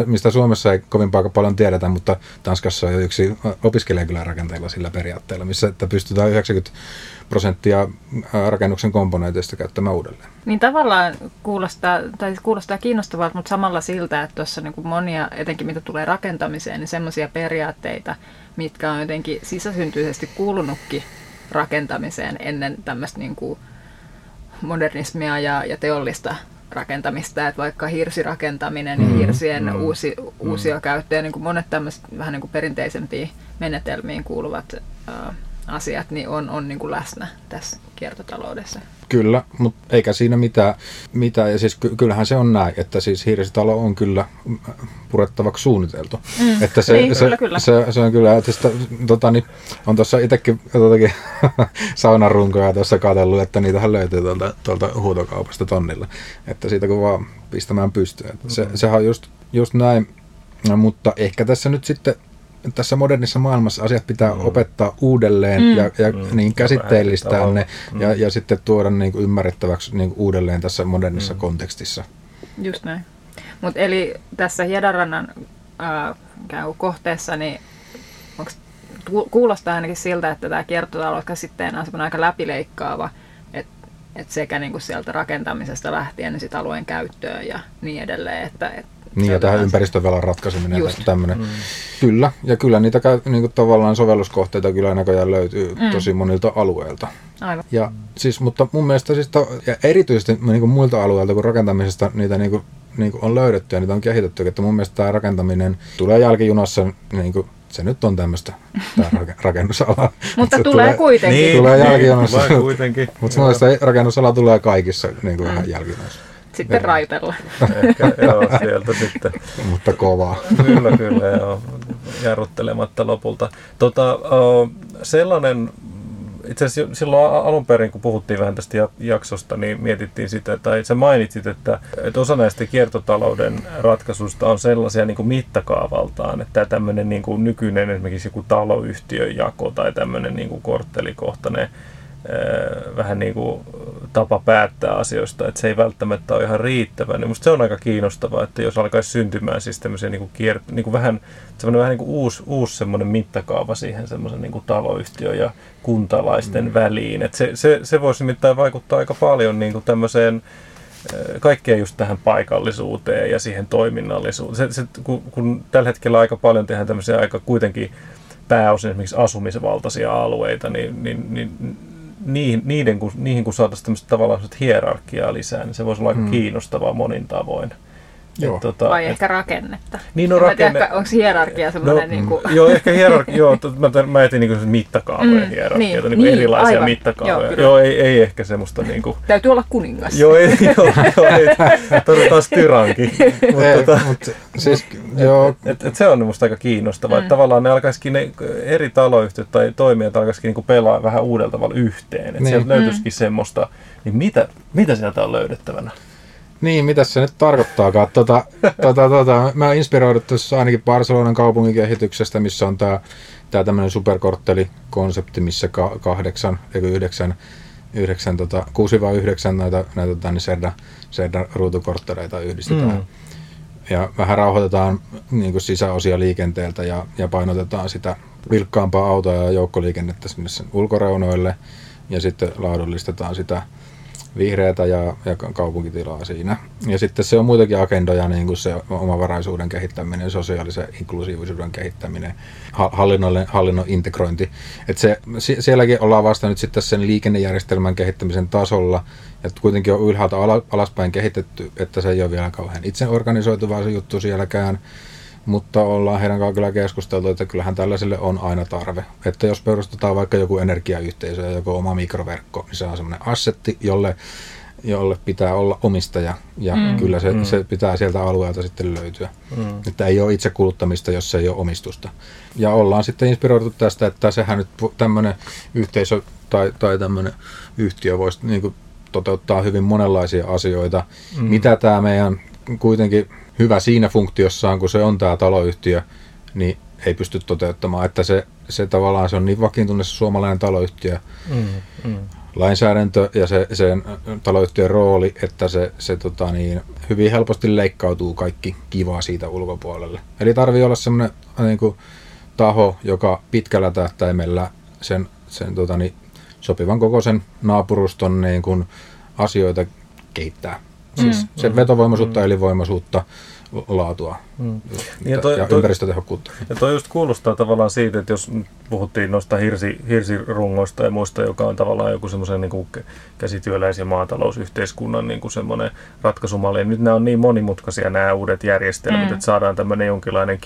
mistä Suomessa ei kovin paljon tiedetä, mutta Tanskassa on jo yksi opiskelijakylän rakenteilla sillä periaatteella, missä että pystytään 90% rakennuksen komponenteista käyttämään uudelleen. Niin tavallaan kuulostaa kiinnostavalta, mutta samalla siltä, että tuossa niin kuin monia, etenkin mitä tulee rakentamiseen, niin semmoisia periaatteita, mitkä on jotenkin sisäsyntyisesti kuulunutkin rakentamiseen ennen tämmöistä niin kuin modernismia ja teollista rakentamista, että vaikka hirsirakentaminen ja hirsien uusiokäyttö ja niin kuin monet tämmöiset vähän niin kuin perinteisempiin menetelmiin kuuluvat asiat niin on niin kuin läsnä tässä kiertotaloudessa. Kyllä, mutta eikä siinä mitään. Ja siis kyllähän se on näin, että siis hirsitalo on kyllä purettavaksi suunniteltu. Että se on kyllä, että on tuossa itsekin jotakin saunarunkoja tuossa katsellut, että niitähän löytyy tuolta huutokaupasta tonnilla. Että siitä kun vaan pistämään pystyyn. Sehän on just näin, mutta ehkä tässä nyt sitten tässä modernissa maailmassa asiat pitää opettaa uudelleen ja käsitteellistää ne ja sitten tuoda niin ymmärrettäväksi niin uudelleen tässä modernissa kontekstissa. Just näin. Mut eli tässä Hiedanrannan kohteessa niin kuulostaa ainakin siltä, että tämä kiertotalouskäsitteenä on aika läpileikkaava, että sekä niin kuin sieltä rakentamisesta lähtien niin sit alueen käyttöön ja niin edelleen, että niin, ja tähän ympäristövelan ratkaiseminen ja tämmöinen. Kyllä, ja kyllä niitä niin tavallaan sovelluskohteita kyllä näköjään löytyy tosi monilta alueilta. Aivan. Ja siis, mutta mun mielestä siis ja erityisesti niin muilta alueilta kuin rakentamisesta niitä niin on löydetty ja niitä on kehitetty, että mun mielestä tämä rakentaminen tulee jälkijunassa niin kuin, se nyt on tämmöistä rakennusala. Mutta tulee kuitenkin. Niin, tulee jälkijunassa. Mutta mun mielestä rakennusala tulee kaikissa niin kuin ihan jälkijunassa. Sitten raitella. Ehkä, joo, sieltä sitten. Mutta kovaa. Kyllä, joo. Jarruttelematta lopulta. Sellainen, itse asiassa silloin alun perin, kun puhuttiin vähän tästä jaksosta, niin mietittiin sitä, tai sä mainitsit, että osa näistä kiertotalouden ratkaisuista on sellaisia niin kuin mittakaavaltaan, että tämmöinen niin kuin nykyinen esimerkiksi joku taloyhtiön jako tai tämmöinen niin kuin korttelikohtainen vähän niin kuin tapa päättää asioista, että se ei välttämättä ole ihan riittävää, niin musta se on aika kiinnostavaa, että jos alkaisi syntymään siis tämmöisiä niin kuin vähän niin kuin uusi semmoinen mittakaava siihen semmoisen niin kuin taloyhtiön ja kuntalaisten väliin, että se voisi nimittäin vaikuttaa aika paljon niin kuin tämmöiseen kaikkea just tähän paikallisuuteen ja siihen toiminnallisuuteen. Kun tällä hetkellä aika paljon tehdään tämmöisiä aika kuitenkin pääosin esimerkiksi asumisvaltaisia alueita, niin niihin kun saataisiin tämmöistä tavallaan hierarkiaa lisää, niin se voisi olla aika kiinnostavaa monin tavoin. Vai ehkä rakennetta. Niin, no, onko hierarkia semmoinen... No, joo, ehkä hierarkia. Mä etin niin mittakaavojen hierarkia, niin, erilaisia aivan. Mittakaavoja. Joo, ei ehkä semmoista... Niinku... Täytyy olla kuningas. Joo, ei. Taas tyranki. Se on musta aika kiinnostavaa, että tavallaan ne alkaisikin ne eri taloyhtiöt tai toimijat alkaisikin niinku pelaa vähän uudella tavalla yhteen. Että sieltä löytyisikin semmoista, niin mitä sieltä on löydettävänä? Niin, mitä se nyt tarkoittaakaan? Mä oon inspiroidut tässä ainakin Barcelonan kaupunkikehityksestä, missä on tää tämmöinen superkorttelikonsepti, missä 6-9 näitä Serda-ruutukorttereita yhdistetään. Mm. Ja vähän rauhoitetaan niin sisäosia liikenteeltä ja painotetaan sitä vilkkaampaa autoa ja joukkoliikennettä sinne sen ulkoreunoille ja sitten laadullistetaan sitä vihreätä ja kaupunkitilaa siinä. Ja sitten se on muitakin agendoja, niin kuin se omavaraisuuden kehittäminen, sosiaalisen inklusiivisuuden kehittäminen, hallinnon integrointi. Et sielläkin ollaan vasta nyt sitten sen liikennejärjestelmän kehittämisen tasolla, ja kuitenkin on ylhäältä alaspäin kehitetty, että se ei ole vielä kauhean itseorganisoituvaa se juttu sielläkään. Mutta ollaan heidän kanssa kyllä keskusteltu, että kyllähän tällaiselle on aina tarve. Että jos perustetaan vaikka joku energiayhteisö ja joku oma mikroverkko, niin se on semmoinen assetti, jolle pitää olla omistaja. Ja kyllä se pitää sieltä alueelta sitten löytyä. Että ei ole itse kuluttamista, jos se ei ole omistusta. Ja ollaan sitten inspiroitu tästä, että sehän nyt tämmöinen yhteisö tai tämmöinen yhtiö voisi niin kuin toteuttaa hyvin monenlaisia asioita. Mitä tämä meidän kuitenkin... Hyvä siinä funktiossaan, kun se on tämä taloyhtiö, niin ei pysty toteuttamaan, että se tavallaan se on niin vakiintunut se suomalainen taloyhtiö, lainsäädäntö ja sen taloyhtiön rooli, että se hyvin helposti leikkautuu kaikki kivaa siitä ulkopuolelle. Eli tarvii olla semmoinen niin kuin taho, joka pitkällä tähtäimellä sen sopivan kokoisen naapuruston niin kuin asioita kehittää. Siis sen vetovoimaisuutta, elinvoimaisuutta, laatua ja ympäristötehokkuutta. Ja toi just kuulostaa tavallaan siitä, että jos puhuttiin noista hirsirungoista ja muista, joka on tavallaan joku semmoisen niin käsityöläis- ja maatalousyhteiskunnan niin semmoinen ratkaisumalli. Ja nyt nämä on niin monimutkaisia nämä uudet järjestelmät, että saadaan tämmöinen jonkinlainen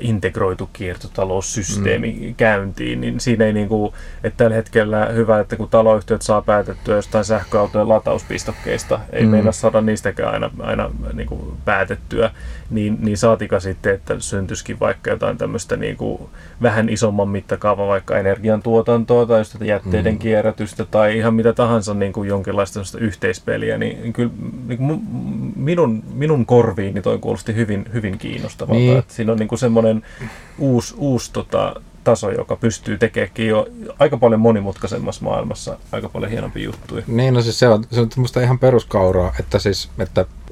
integroitu kiertotaloussysteemi käyntiin, niin siinä ei niinku, että tällä hetkellä hyvä, että kun taloyhtiöt saa päätettyä jostain sähköautojen latauspistokkeista, ei meillä saada niistäkään aina niinku päätettyä, niin saatika sitten, että syntyisikin vaikka jotain tämmöistä niinku vähän isomman mittakaavan vaikka energiantuotantoa tai just jätteiden kierrätystä tai ihan mitä tahansa niinku jonkinlaista yhteispeliä, niin kyllä niinku minun korviini toi kuulosti hyvin kiinnostavalta, että siinä on niinku uusi taso, joka pystyy tekemäänkin jo aika paljon monimutkaisemmassa maailmassa aika paljon hienompi juttuja. Niin, no siis se on musta ihan peruskauraa, että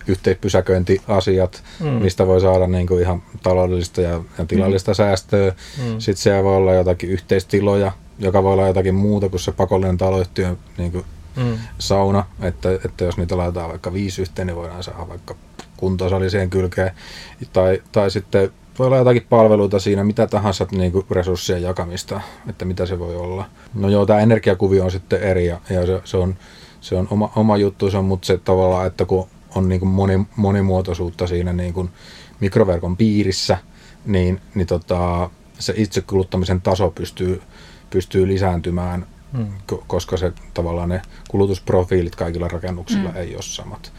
yhteispysäköintiasiat, mistä voi saada niin kuin ihan taloudellista ja tilallista säästöä. Sitten siellä voi olla jotakin yhteistiloja, joka voi olla jotakin muuta kuin se pakollinen taloyhtiön niin kuin sauna. Että jos niitä laitetaan vaikka 5 yhteen, niin voidaan saada vaikka kuntosali siihen kylkeen. Tai sitten voi olla jotakin palveluita siinä, mitä tahansa niin kuin resurssien jakamista, että mitä se voi olla. No joo, tämä energiakuvio on sitten eri ja se on oma juttuunsa, mutta se tavallaan, että kun on niin kuin monimuotoisuutta siinä niin kuin mikroverkon piirissä, niin se itse kuluttamisen taso pystyy lisääntymään, koska se tavallaan ne kulutusprofiilit kaikilla rakennuksilla ei ole samat.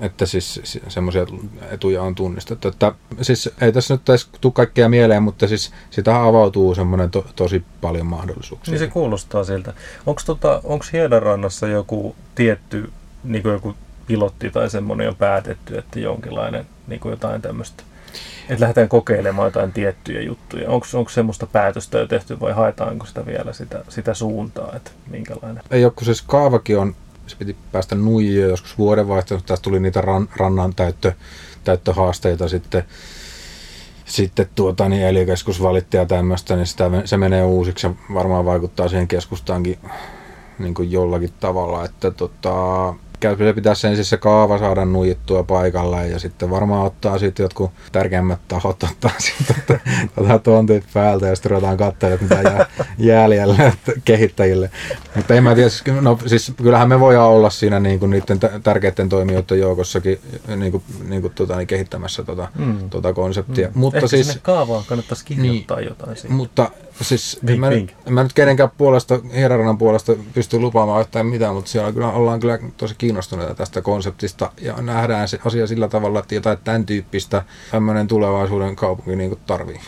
Että siis semmoisia etuja on tunnistettu. Että siis ei tässä nyt tule kaikkea mieleen, mutta siis sitä avautuu semmoinen tosi paljon mahdollisuuksia. Niin se kuulostaa siltä. Onko Hiedanrannassa joku tietty niin kuin joku pilotti tai semmoinen on päätetty, että jonkinlainen niin kuin jotain tämmöistä, että lähdetään kokeilemaan jotain tiettyjä juttuja. Onko semmoista päätöstä jo tehty vai haetaanko sitä vielä sitä suuntaa, että minkälainen? Ei ole, kun siis kaavakin on. Se piti päästä nuijia joskus vuodenvaihteessa. Tässä tuli niitä rannan täyttöhaasteita sitten niin ely-keskus valitti ja tämmöistä, niin se menee uusiksi ja varmaan vaikuttaa siihen keskustaankin niin kuin jollakin tavalla. Että Kyllä pitäisi ensin se kaava saada nuijittua paikalleen ja sitten varmaan ottaa sitten jotkut tärkeimmät tahot ottaa sitten tontit päältä ja sitten ruvetaan katsoa, että mitä jää jäljellä kehittäjille. Mutta en mä tiedä, no siis kyllähän me voidaan olla siinä niinku niiden tärkeiden toimijoiden joukossakin niin kehittämässä tota konseptia. Mutta ehkä siis, sinne kaavaan kannattaisi kirjoittaa jotain siitä. Mutta siis en mä nyt kenenkään puolesta, Hiedanrannan puolesta pysty lupaamaan yhtään mitään, mutta siellä ollaan kyllä tosi kiinnostuneita tästä konseptista ja nähdään se asia sillä tavalla, että jotain tämän tyyppistä tämmöinen tulevaisuuden kaupunki niin kuin tarvii.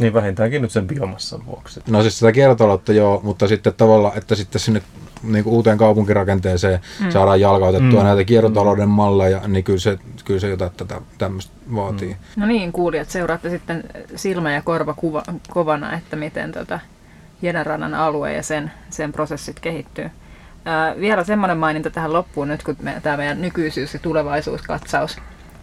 Niin vähintäänkin nyt sen biomassan vuoksi. No siis sitä kiertotaloutta joo, mutta sitten tavallaan, että sitten sinne niin kuin uuteen kaupunkirakenteeseen saadaan jalkautettua näitä kiertotalouden malleja, niin kyllä se jotain tämmöistä vaatii. No niin, kuulijat, seuraatte sitten silmä ja korva kovana, että miten Hiedanrannan alue ja sen prosessit kehittyy. Vielä semmoinen maininta tähän loppuun nyt, kun tämä meidän nykyisyys- ja tulevaisuuskatsaus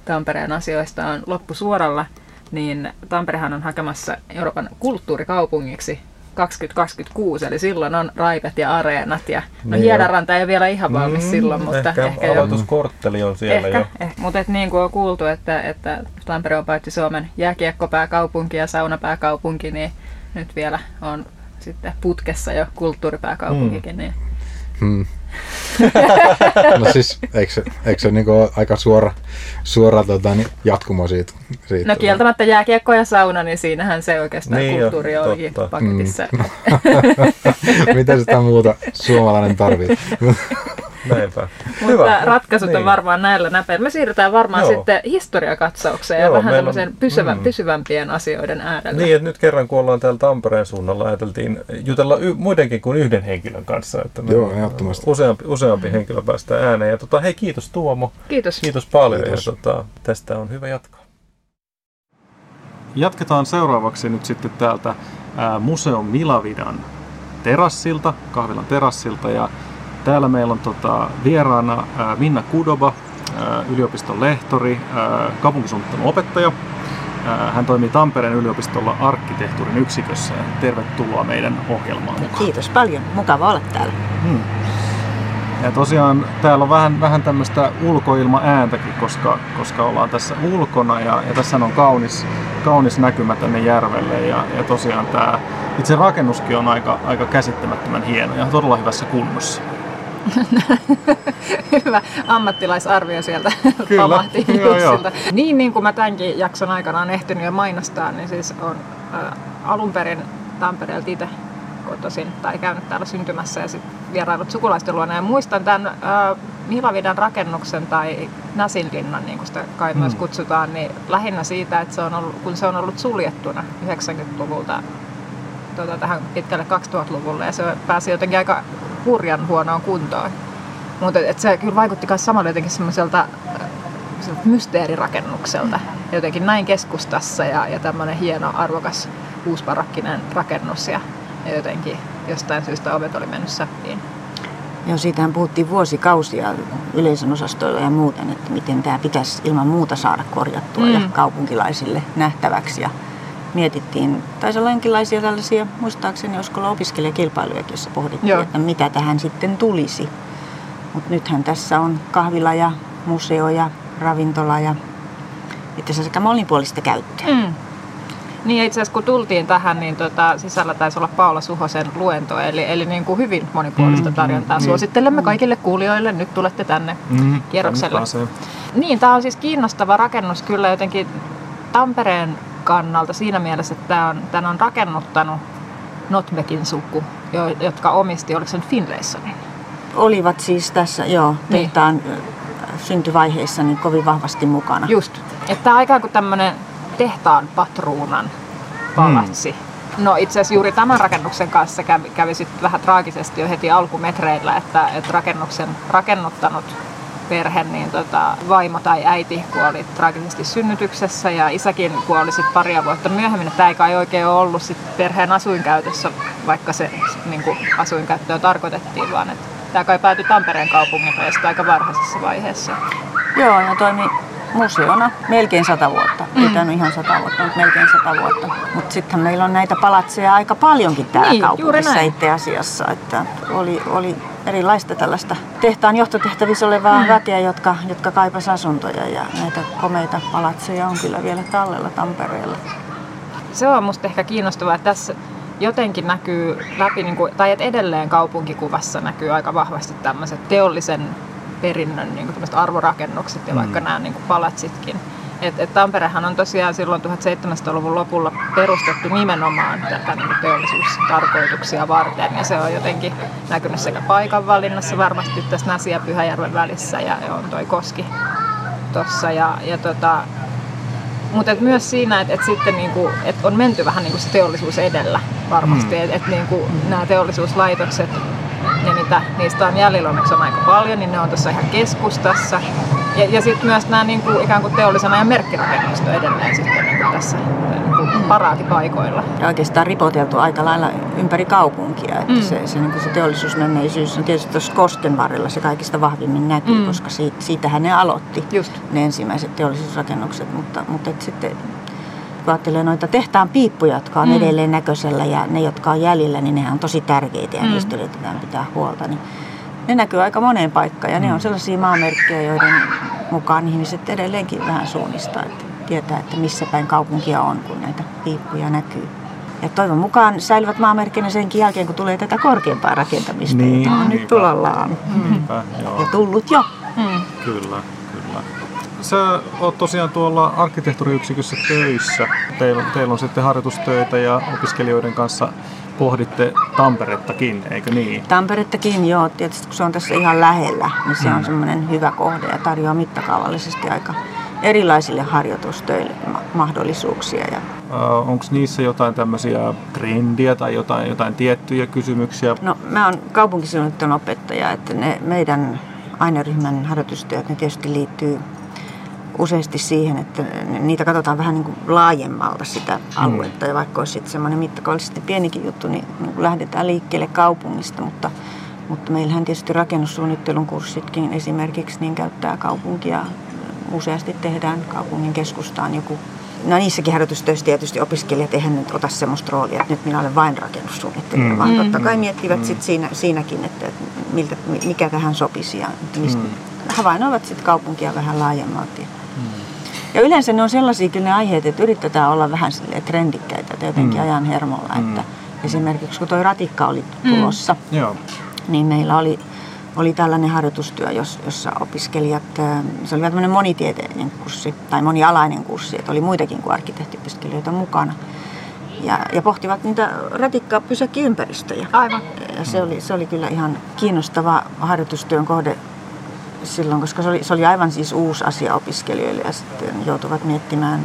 Tampereen asioista on loppusuoralla, niin Tamperehan on hakemassa Euroopan kulttuurikaupungiksi 2026, eli silloin on raikat ja areenat. Ja, no Hiedanranta ei vielä ihan valmis silloin, mutta ehkä aloituskortteli on siellä ehkä, jo. Mutta niin kuin on kuultu, että Tampere on paitsi Suomen jääkiekkopääkaupunki ja saunapääkaupunki, niin nyt vielä on sitten putkessa jo kulttuuripääkaupunkikin. Niin. No siis, eikö se niin kuin aika suora jatkumo siitä? No kieltämättä jääkiekko ja sauna, niin siinähän se oikeastaan niin kulttuuri olikin paketissa. Mitä sitä muuta suomalainen tarvitsee? Näinpä. Mutta ratkaisut on varmaan näillä näpeillä. Me siirrytään varmaan sitten historiakatsaukseen ja vähän tämmöiseen pysyvämpien asioiden äärellä. Niin, että nyt kerran kun ollaan täällä Tampereen suunnalla, ajateltiin jutella muidenkin kuin yhden henkilön kanssa. Että useampi henkilö päästään ääneen. Ja hei, kiitos Tuomo. Kiitos paljon. Kiitos. Ja tästä on hyvä jatkaa. Jatketaan seuraavaksi nyt sitten täältä Museon Milavidan terassilta, kahvilan terassilta. Ja täällä meillä on vieraana Minna Chudoba, yliopiston lehtori, kaupunkisuunnittelun opettaja. Hän toimii Tampereen yliopistolla arkkitehtuurin yksikössä. Tervetuloa meidän ohjelmaan mukaan. Kiitos paljon. Mukava olla täällä. Ja tosiaan täällä on vähän tämmöistä ulkoilmaääntäkin, koska ollaan tässä ulkona ja tässä on kaunis näkymä tänne järvelle ja tosiaan tämä itse rakennuskin on aika käsittämättömän hieno ja todella hyvässä kunnossa. Hyvä ammattilaisarvio sieltä pamahti. Niin kuin mä tämänkin jakson aikana on ehtinyt jo mainostaa, niin siis on alun perin Tampereelta itse kotoisin tai käynyt täällä syntymässä ja sitten vierailut sukulaisten luona. Ja muistan tämän Milavidan rakennuksen tai Näsinlinnan, niin kuin sitä kai myös kutsutaan, niin lähinnä siitä, että se on ollut suljettuna 90-luvulta tähän pitkälle 2000-luvulle ja se pääsi jotenkin aika hurjan huonoon kuntoon. Mutta se kyllä vaikutti myös samalla jotenkin semmoiselta mysteerirakennukselta. Jotenkin näin keskustassa ja tämmöinen hieno, arvokas, uusbarakkinen rakennus ja jotenkin jostain syystä ovet oli mennyt säppiin. Joo, siitähän puhuttiin vuosikausia yleisön osastoilla ja muuten, että miten tämä pitäisi ilman muuta saada korjattua ja kaupunkilaisille nähtäväksi. Ja mietittiin, taisi olla jonkinlaisia tällaisia, muistaakseni olisiko opiskelijakilpailujakin, jossa pohdittiin, että mitä tähän sitten tulisi. Mutta nythän tässä on kahvila ja museo ja ravintola ja itse asiassa molemminpuolista käyttöä. Niin itse asiassa kun tultiin tähän, niin sisällä taisi olla Paula Suhosen luento, eli niin kuin hyvin monipuolista tarjontaa. Suosittelemme kaikille kuulijoille, nyt tulette tänne kierrokselle. Niin, tämä on siis kiinnostava rakennus kyllä jotenkin Tampereen kannalta siinä mielessä, että tämän on rakennuttanut Notbeckin suku, jotka omisti, oliko se Finlaysonin? Olivat siis tässä, tehtaan syntyvaiheessa niin kovin vahvasti mukana. Just, että tämä on ikään kuin tämmöinen tehtaan patruunan palatsi. No itse asiassa juuri tämän rakennuksen kanssa kävi sitten vähän traagisesti jo heti alkumetreillä, että rakennuksen rakennuttanut perhe, niin vaimo tai äiti kuoli traagisesti synnytyksessä ja isäkin kuoli sitten paria vuotta myöhemmin. Tämä ei kai oikein ole ollut sit perheen asuinkäytössä, vaikka se niin kuin asuinkäyttöön tarkoitettiin, vaan että tämä kai päätyi Tampereen kaupungille ja sitä aika varhaisessa vaiheessa. Joo, ja toimi museona melkein 100 vuotta. Ei tainnut ihan 100 vuotta, mutta melkein 100 vuotta. Mutta sitten meillä on näitä palatseja aika paljonkin täällä kaupungissa itse asiassa, että oli erilaista tällaista tehtaan johtotehtävissä olevaa väkeä, jotka kaipasivat asuntoja, ja näitä komeita palatseja on kyllä vielä tallella Tampereella. Se on musta ehkä kiinnostavaa, että tässä jotenkin näkyy läpi, niin kuin, tai että edelleen kaupunkikuvassa näkyy aika vahvasti tämmöiset teollisen perinnön niin kuin arvorakennukset ja vaikka nämä niin kuin palatsitkin. Et Tamperehan on tosiaan silloin 1700-luvun lopulla perustettu nimenomaan tätä niin teollisuustarkoituksia varten, ja se on jotenkin näkynyt sekä paikan valinnassa varmasti tässä Näsi- ja Pyhäjärven välissä, ja on toi koski tuossa. Mutta myös siinä, että sitten niinku, et on menty vähän niinku se teollisuus edellä varmasti, että niinku, nämä teollisuuslaitokset, ne mitä niistä on jäljellä onneksi on aika paljon, niin ne on tuossa ihan keskustassa. Ja sitten myös nämä niinku, ikään kuin teollisena ja merkkirakennusta edelleen sitten niinku tässä niinku paraatipaikoilla. Ja oikeastaan ripoteltu aika lailla ympäri kaupunkia. Että se teollisuusmenneisyys on tietysti tuossa Kosken varrella se kaikista vahvimmin näkyy, koska siitähän ne aloitti ne ensimmäiset teollisuusrakennukset. Mutta sitten kun ajattelee noita tehtaan piippuja, jotka on edelleen näköisellä, ja ne, jotka on jäljellä, niin nehän on tosi tärkeitä ja niistä yritetään pitää huolta. Niin ne näkyy aika moneen paikkaan, ja ne on sellaisia maamerkkejä, joiden mukaan ihmiset edelleenkin vähän suunnistaa, että tietää, että missä päin kaupunkia on, kun näitä piippuja näkyy. Ja toivon mukaan säilyvät maamerkkinä senkin jälkeen, kun tulee tätä korkeampaa rakentamista, niin, jota on nyt tulollaan. Ja tullut jo. Kyllä. Sä oot tosiaan tuolla arkkitehtuuriyksikössä töissä. Teillä on sitten harjoitustöitä ja opiskelijoiden kanssa pohditte Tamperettakin, eikö niin? Tamperettakin, joo. Tietysti kun se on tässä ihan lähellä, niin se on semmoinen hyvä kohde ja tarjoaa mittakaavallisesti aika erilaisille harjoitustöille mahdollisuuksia. Onko niissä jotain tämmöisiä trendiä tai jotain tiettyjä kysymyksiä? No, mä oon kaupunkisuunnittelun opettaja, että ne meidän aineryhmän harjoitustyöt, ne tietysti liittyy useasti siihen, että niitä katsotaan vähän niin kuin laajemmalta sitä aluetta, ja vaikka olisi semmoinen mittakaavallisesti pienikin juttu, niin lähdetään liikkeelle kaupungista, mutta meillähän tietysti rakennussuunnittelun kurssitkin esimerkiksi niin käyttää kaupunkia, useasti tehdään kaupungin keskustaan joku. No, niissäkin harjoitustöissä tietysti opiskelijat eihän nyt ota semmoista roolia, että nyt minä olen vain rakennussuunnittelija, vaan totta kai miettivät sitten siinäkin, että mikä tähän sopisi ja mistä. Havainnoivat sitten kaupunkia vähän laajemmalti. Ja yleensä ne on sellaisia kyllä ne aiheet, että yritetään olla vähän trendikkäitä, että jotenkin ajan hermolla. Että esimerkiksi kun toi ratikka oli tulossa, niin meillä oli tällainen harjoitustyö, jossa opiskelijat, se oli tämmöinen monitieteellinen kurssi tai monialainen kurssi, että oli muitakin kuin arkkitehtiopiskelijoita mukana. Ja pohtivat niitä ratikka-pysäkkiympäristöjä. Aivan. Ja se oli kyllä ihan kiinnostava harjoitustyön kohde silloin, koska se oli aivan siis uusi asia opiskelijoille, ja sitten joutuvat miettimään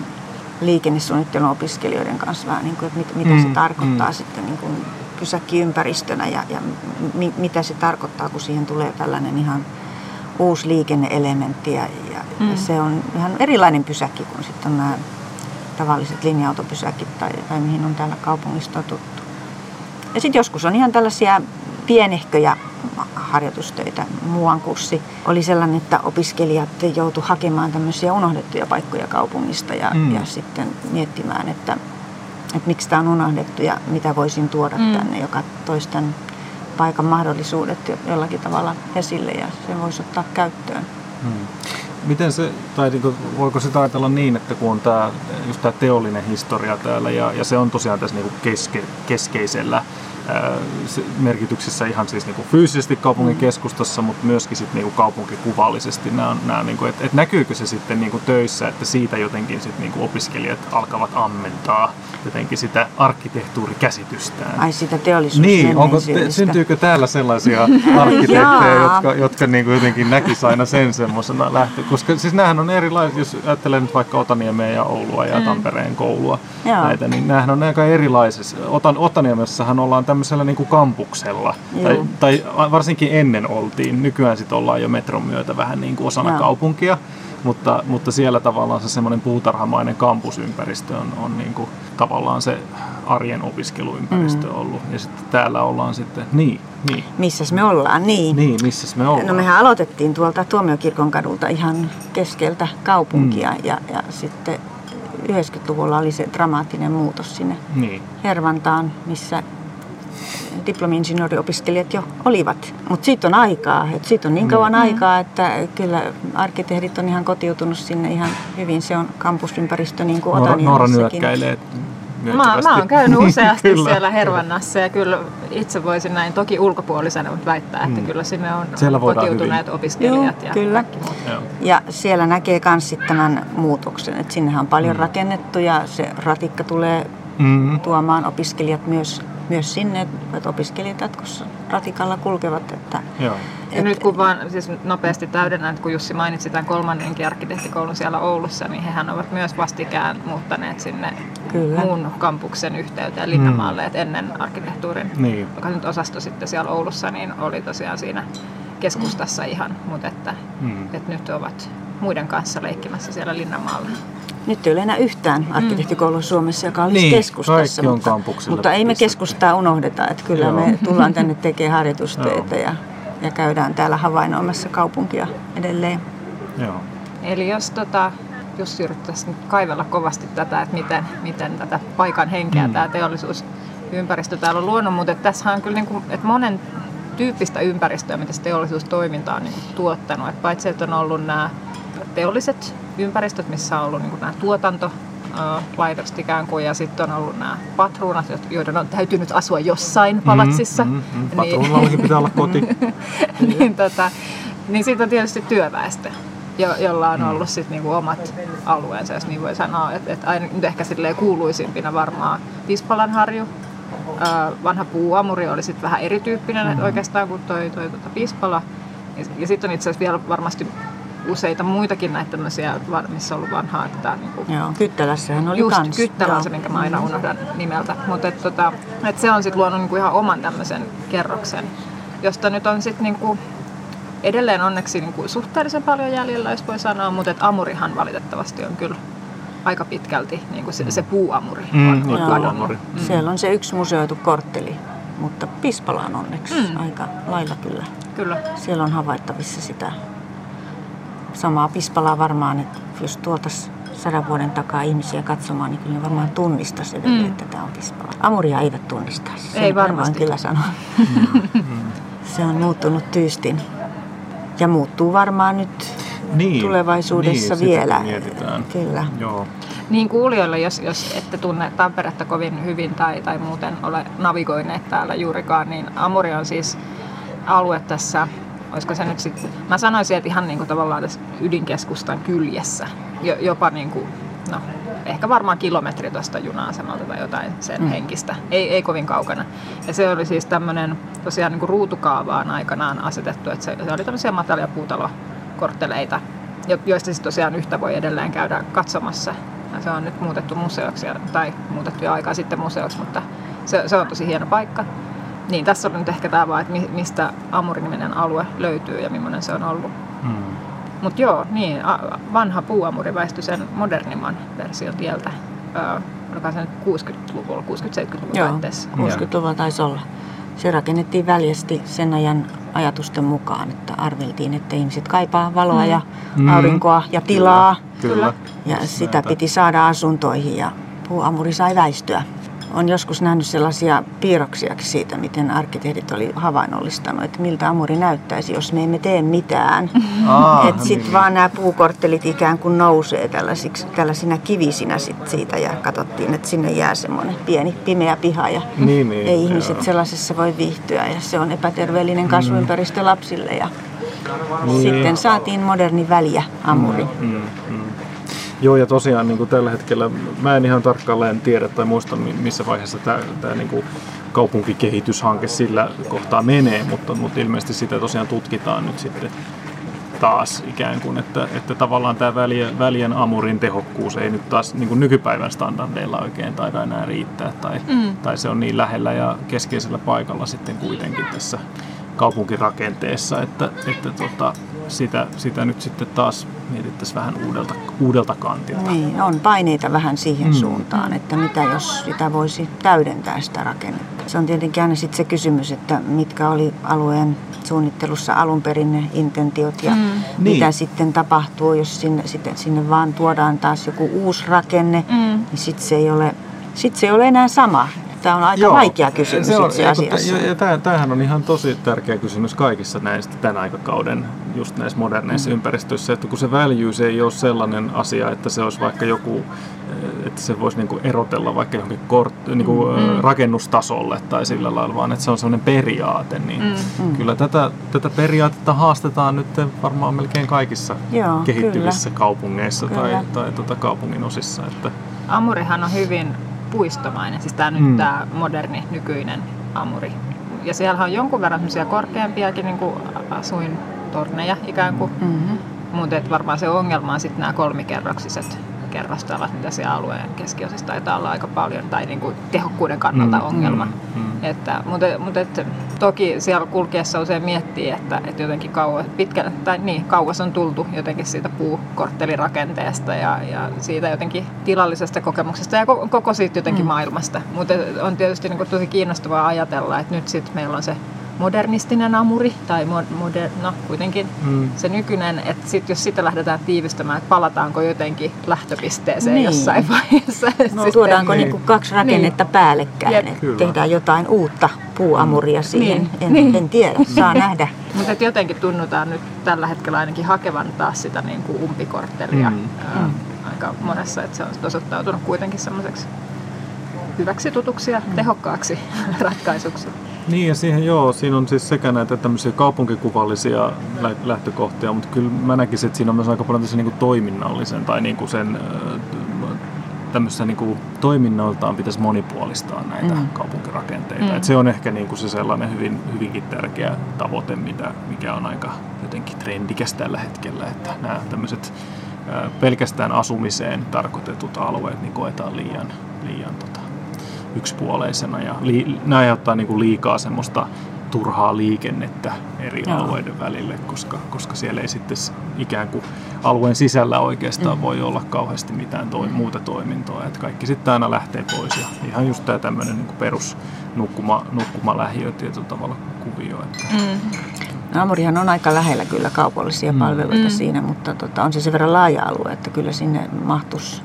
liikennesuunnittelun opiskelijoiden kanssa vähän niin kuin, että mitä se tarkoittaa sitten niin kuin pysäkkiympäristönä ja mitä se tarkoittaa, kun siihen tulee tällainen ihan uusi liikenneelementti ja se on ihan erilainen pysäkki kuin sitten nämä tavalliset linja-autopysäkit tai mihin on täällä kaupungissa totuttu. Ja sitten joskus on ihan tällaisia pienehköjä harjoitustöitä. Muuan kurssi oli sellainen, että opiskelijat joutu hakemaan tämmöisiä unohdettuja paikkoja kaupungista ja sitten miettimään, että miksi tämä on unohdettu ja mitä voisin tuoda tänne, joka toisi tämän paikan mahdollisuudet jollakin tavalla esille ja sen voisi ottaa käyttöön. Miten se, tai niin kuin, voiko sitä ajatella niin, että kun on just tämä teollinen historia täällä ja se on tosiaan tässä niin kuin keskeisellä merkityksessä ihan siis niinku fyysisesti kaupungin keskustassa, mutta myöskin sit niinku kaupunkikuvallisesti nämä niinku, että näkyykö se sitten niinku töissä, että siitä jotenkin sit niinku opiskelijat alkavat ammentaa jotenkin sitä arkkitehtuurikäsitystään. Ai, sitä teollisuusmenneisyydestä. Niin, syntyykö täällä sellaisia arkkitehtejä, jotka niinku jotenkin näkisi aina sen semmoisena lähtö, koska siis näähän on erilaisia, jos ajattelee nyt vaikka Otaniemeä ja Oulua ja Tampereen koulua, näitä, niin näähän on aika erilaisissa. Otaniemessähän ollaan tämmöisellä niin kuin kampuksella, tai varsinkin ennen oltiin, nykyään sitten ollaan jo metron myötä vähän niin kuin osana kaupunkia, mutta siellä tavallaan se semmoinen puutarhamainen kampusympäristö on niin kuin tavallaan se arjen opiskeluympäristö ollut, ja sitten täällä ollaan sitten, niin. Missäs me ollaan, niin. Niin, missäs me ollaan. No, mehän aloitettiin tuolta Tuomiokirkon kadulta ihan keskeltä kaupunkia, ja sitten 90-luvulla oli se dramaattinen muutos sinne Hervantaan, missä diplomi-insinööriopiskelijat jo olivat. Mutta siitä on aikaa, että siitä on niin kauan aikaa, että kyllä arkkitehdit on ihan kotiutunut sinne ihan hyvin. Se on kampusympäristö niin kuin Otaniemessäkin. Mä oon käynyt useasti siellä Hervannassa ja kyllä itse voisin näin toki ulkopuolisena väittää, että kyllä sinne on kotiutuneet hyvin. Opiskelijat. Joo, ja kyllä. Ja siellä näkee myös tämän muutoksen, että sinnehän on paljon rakennettu ja se ratikka tulee tuomaan opiskelijat myös sinne, että opiskelijat jatkossa ratikalla kulkevat. Että, ja nyt kun vaan siis nopeasti täydennän, että kun Jussi mainitsi tämän kolmannenkin arkkitehtikoulun siellä Oulussa, niin hehän ovat myös vastikään muuttaneet sinne muun kampuksen yhteyteen Linnanmaalle, että ennen arkkitehtuurin, joka nyt osastui sitten siellä Oulussa, niin oli tosiaan siinä keskustassa ihan, mutta että nyt ovat muiden kanssa leikkimässä siellä Linnanmaalla. Nyt ei ole enää yhtään arkkitehtikoulua Suomessa, joka olisi keskustassa, mutta ei me keskustaa unohdeta, että kyllä me tullaan tänne tekemään harjoitusteitä ja käydään täällä havainnoimassa kaupunkia edelleen. Joo. Eli jos Jussi yrittäisi nyt kaivella kovasti tätä, että miten tätä paikan henkeä tämä teollisuusympäristö täällä on luonut, mutta tässä on kyllä niin kuin, että monen tyyppistä ympäristöä, mitä se teollisuustoiminta on niin kuin tuottanut, että paitsi että on ollut nämä teolliset ympäristöt, missä on ollut niin kuin nämä tuotantolaitokset ikään kuin, ja sitten on ollut nämä patruunat, joiden on täytynyt asua jossain palatsissa. Patruunallakin pitää olla koti. Niin siitä on tietysti työväestö, jolla on ollut sit niinku omat alueensa, jos niin voi sanoa. Nyt ehkä kuuluisimpina varmaan Pispalan harju. Vanha puuamuri oli sitten vähän erityyppinen oikeastaan kuin toi Pispala. Ja sitten on itse asiassa vielä varmasti useita muitakin näitä tämmöisiä, missä on ollut vanhaa. Että niinku, joo, Kyttälässähän oli kans. Just Kyttälä on se, minkä mä aina unohdan nimeltä. Mutta se on sitten luonut niinku ihan oman tämmöisen kerroksen, josta nyt on sitten niinku edelleen onneksi niinku suhteellisen paljon jäljellä, jos voi sanoa, mutta Amurihan valitettavasti on kyllä aika pitkälti niinku se puuamuri. Siellä on se yksi museoitu kortteli, mutta Pispala on onneksi aika lailla kyllä. Siellä on havaittavissa sitä samaa Pispalaa varmaan, että jos tuotaisiin 100 vuoden takaa ihmisiä katsomaan, niin kyllä ne varmaan tunnistaisi edelleen, että tämä on Pispala. Amuria eivät tunnistaisi. Ei varmasti. Voin kyllä sanoa. Se on muuttunut tyystin. Ja muuttuu varmaan nyt tulevaisuudessa vielä. Kyllä. Joo. Niin kuulijoille, jos ette tunne Tamperetta kovin hyvin tai muuten ole navigoineet täällä juurikaan, niin Amuri on siis alue tässä. Olisiko se nyt sitten, mä sanoisin, että ihan niinku tavallaan tässä ydinkeskustan kyljessä, jopa niinku, no ehkä varmaan kilometri tuosta juna-asemalta tai jotain sen henkistä, ei kovin kaukana. Ja se oli siis tämmöinen tosiaan niinku ruutukaavaan aikanaan asetettu, että se oli tämmöisiä matalia puutalokortteleita, joista siis tosiaan yhtä voi edelleen käydä katsomassa. Ja se on nyt muutettu museoksi, tai muutettu jo aikaa sitten museoksi, mutta se on tosi hieno paikka. Niin, tässä on nyt ehkä tämä vaan, että mistä Amuri-niminen alue löytyy ja millainen se on ollut. Mutta joo, niin, vanha puuamuri väistyi sen modernimman version tieltä. Oliko se nyt 60-luvulla, 60-70-luvulla? Joo, 60-luvulla taisi olla. Se rakennettiin väljästi sen ajan ajatusten mukaan, että arveltiin, että ihmiset kaipaa valoa ja aurinkoa ja tilaa. Kyllä. Ja sitä piti saada asuntoihin ja puuamuri sai väistyä. On joskus nähnyt sellaisia piirroksia siitä, miten arkkitehdit oli havainnollistanut, että miltä Amuri näyttäisi, jos me emme tee mitään. Että sitten vaan nämä puukorttelit ikään kuin nousee tällaisina kivisinä sit siitä ja katsottiin, että sinne jää semmoinen pieni pimeä piha ja ei ihmiset sellaisessa voi viihtyä ja se on epäterveellinen kasvuympäristö lapsille ja sitten saatiin moderni väliä Amuri. Joo, ja tosiaan niin kuin tällä hetkellä, mä en ihan tarkkaan tiedä tai muista, missä vaiheessa tämä niin kuin kaupunkikehityshanke sillä kohtaa menee, mutta ilmeisesti sitä tosiaan tutkitaan nyt sitten taas ikään kuin, että tavallaan tämä välien Amurin tehokkuus ei nyt taas niin kuin nykypäivän standardeilla oikein taida enää riittää, tai se on niin lähellä ja keskeisellä paikalla sitten kuitenkin tässä kaupunkirakenteessa, että sitä nyt sitten taas mietittäisiin vähän uudelta kantilta. Niin, on paineita vähän siihen suuntaan, että mitä jos sitä voisi täydentää sitä rakennetta. Se on tietenkin aina sitten se kysymys, että mitkä oli alueen suunnittelussa alun perin ne intentiot ja mitä sitten tapahtuu, jos sinne vaan tuodaan taas joku uusi rakenne, niin sitten se ei ole enää sama. Tämä on aika vaikea kysymys itse asiassa. Tämähän on ihan tosi tärkeä kysymys kaikissa näistä tämän aikakauden just näissä moderneissa ympäristöissä, että kun se väljyys ei ole sellainen asia, että se olisi vaikka joku, että se voisi niinku erotella vaikka johonkin niinku rakennustasolle tai sillä lailla, vaan että se on sellainen periaate, niin kyllä tätä periaatetta haastetaan nyt varmaan melkein kaikissa kehittyvissä kaupungeissa tai kaupungin osissa. Että Amurihan on hyvin puistomainen, siis tämä nyt tämä moderni, nykyinen Amuri. Ja siellä on jonkun verran semmoisia korkeampiakin niin kuin asuintorneja ikään kuin, mutta varmaan se ongelma on sitten nämä kolmikerroksiset kerrostalat, mitä siellä alueen keskiosissa taitaa olla aika paljon, tai niin kuin tehokkuuden kannalta ongelma. Mutta toki siellä kulkiessa usein miettii, että jotenkin kauas on tultu jotenkin siitä puukorttelirakenteesta ja siitä jotenkin tilallisesta kokemuksesta ja koko siitä jotenkin maailmasta. Mutta on tietysti niin kuin tosi kiinnostavaa ajatella, että nyt sitten meillä on se modernistinen Amuri, tai kuitenkin se nykyinen, että sit, jos sitä lähdetään tiivistämään, että palataanko jotenkin lähtöpisteeseen jossain vaiheessa. No, tuodaanko niinku kaksi rakennetta päällekkäin, että tehdään jotain uutta puuamuria siihen, en tiedä, saa nähdä. Mutta jotenkin tunnutaan nyt tällä hetkellä ainakin hakevan taas sitä niinku umpikorttelia aika monessa, että se on osoittautunut kuitenkin semmoiseksi hyväksi tutuksi ja tehokkaaksi ratkaisuksi. Niin ja siihen siinä on siis sekä näitä tämmöisiä kaupunkikuvallisia lähtökohtia, mutta kyllä mä näkisin, että siinä on myös aika paljon tässä niinku toiminnallisen tai niinku sen tämmöistä niinku toiminnoiltaan pitäisi monipuolistaa näitä kaupunkirakenteita. Et se on ehkä niinku se sellainen hyvinkin tärkeä tavoite, mikä on aika jotenkin trendikäs tällä hetkellä, että nämä tämmöiset pelkästään asumiseen tarkoitetut alueet niin koetaan liian yksipuoleisena ja ne aiheuttaa niinku liikaa semmoista turhaa liikennettä eri alueiden välille, koska siellä ei sitten ikään kuin alueen sisällä oikeastaan voi olla kauheasti mitään muuta toimintoa, että kaikki sitten aina lähtee pois ja ihan just tämä tämmöinen niinku perus nukkumalähiö tietyllä tavalla kuvio. No, Amurihan on aika lähellä kyllä kaupallisia palveluita siinä, mutta on se sen verran laaja alue, että kyllä sinne mahtuisi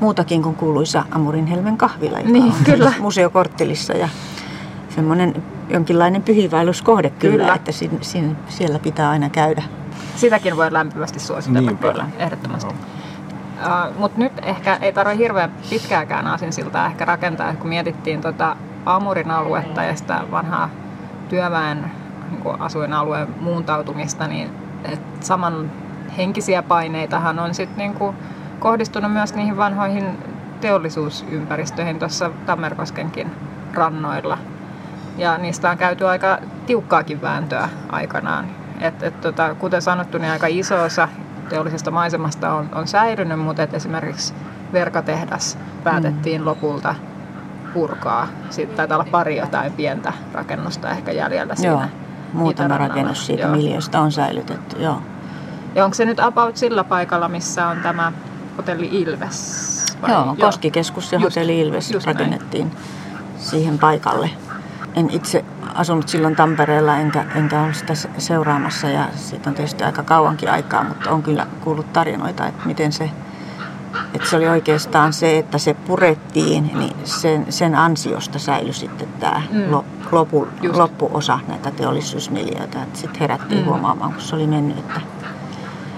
muutakin kuin kuuluisa Amurinhelmen kahvila, joka on kyllä museokorttelissa ja semmoinen jonkinlainen pyhiinvaelluskohde kyllä, että siellä pitää aina käydä. Sitäkin voi lämpimästi suositella kyllä, ehdottomasti. Mutta nyt ehkä ei tarvitse hirveän pitkääkään aasinsiltaa ehkä rakentaa, kun mietittiin Amurin aluetta ja sitä vanhaa työväen niin asuinalueen muuntautumista, niin saman henkisiä paineitahan on sitten niinku kohdistunut myös niihin vanhoihin teollisuusympäristöihin tuossa Tammerkoskenkin rannoilla. Ja niistä on käyty aika tiukkaakin vääntöä aikanaan. Kuten sanottu, niin aika iso osa teollisesta maisemasta on säilynyt, mutta esimerkiksi verkatehdas päätettiin lopulta purkaa. Sitten taitaa olla pari jotain pientä rakennusta ehkä jäljellä siinä. Joo, muutama rakennus siitä miljöstä on säilytetty, joo. Ja onko se nyt about sillä paikalla, missä on tämä Hotelli Ilves? Joo, Koskikeskus ja Hotelli Ilves rakennettiin siihen paikalle. En itse asunut silloin Tampereella, enkä ollut sitä seuraamassa ja siitä on tietysti aika kauankin aikaa, mutta on kyllä kuullut tarinoita, että miten se, että se oli oikeastaan se, että se purettiin, niin sen ansiosta säilyi sitten tämä loppuosa näitä teollisuusmiljöitä. Sitten herättiin huomaamaan, kun se oli mennyt, että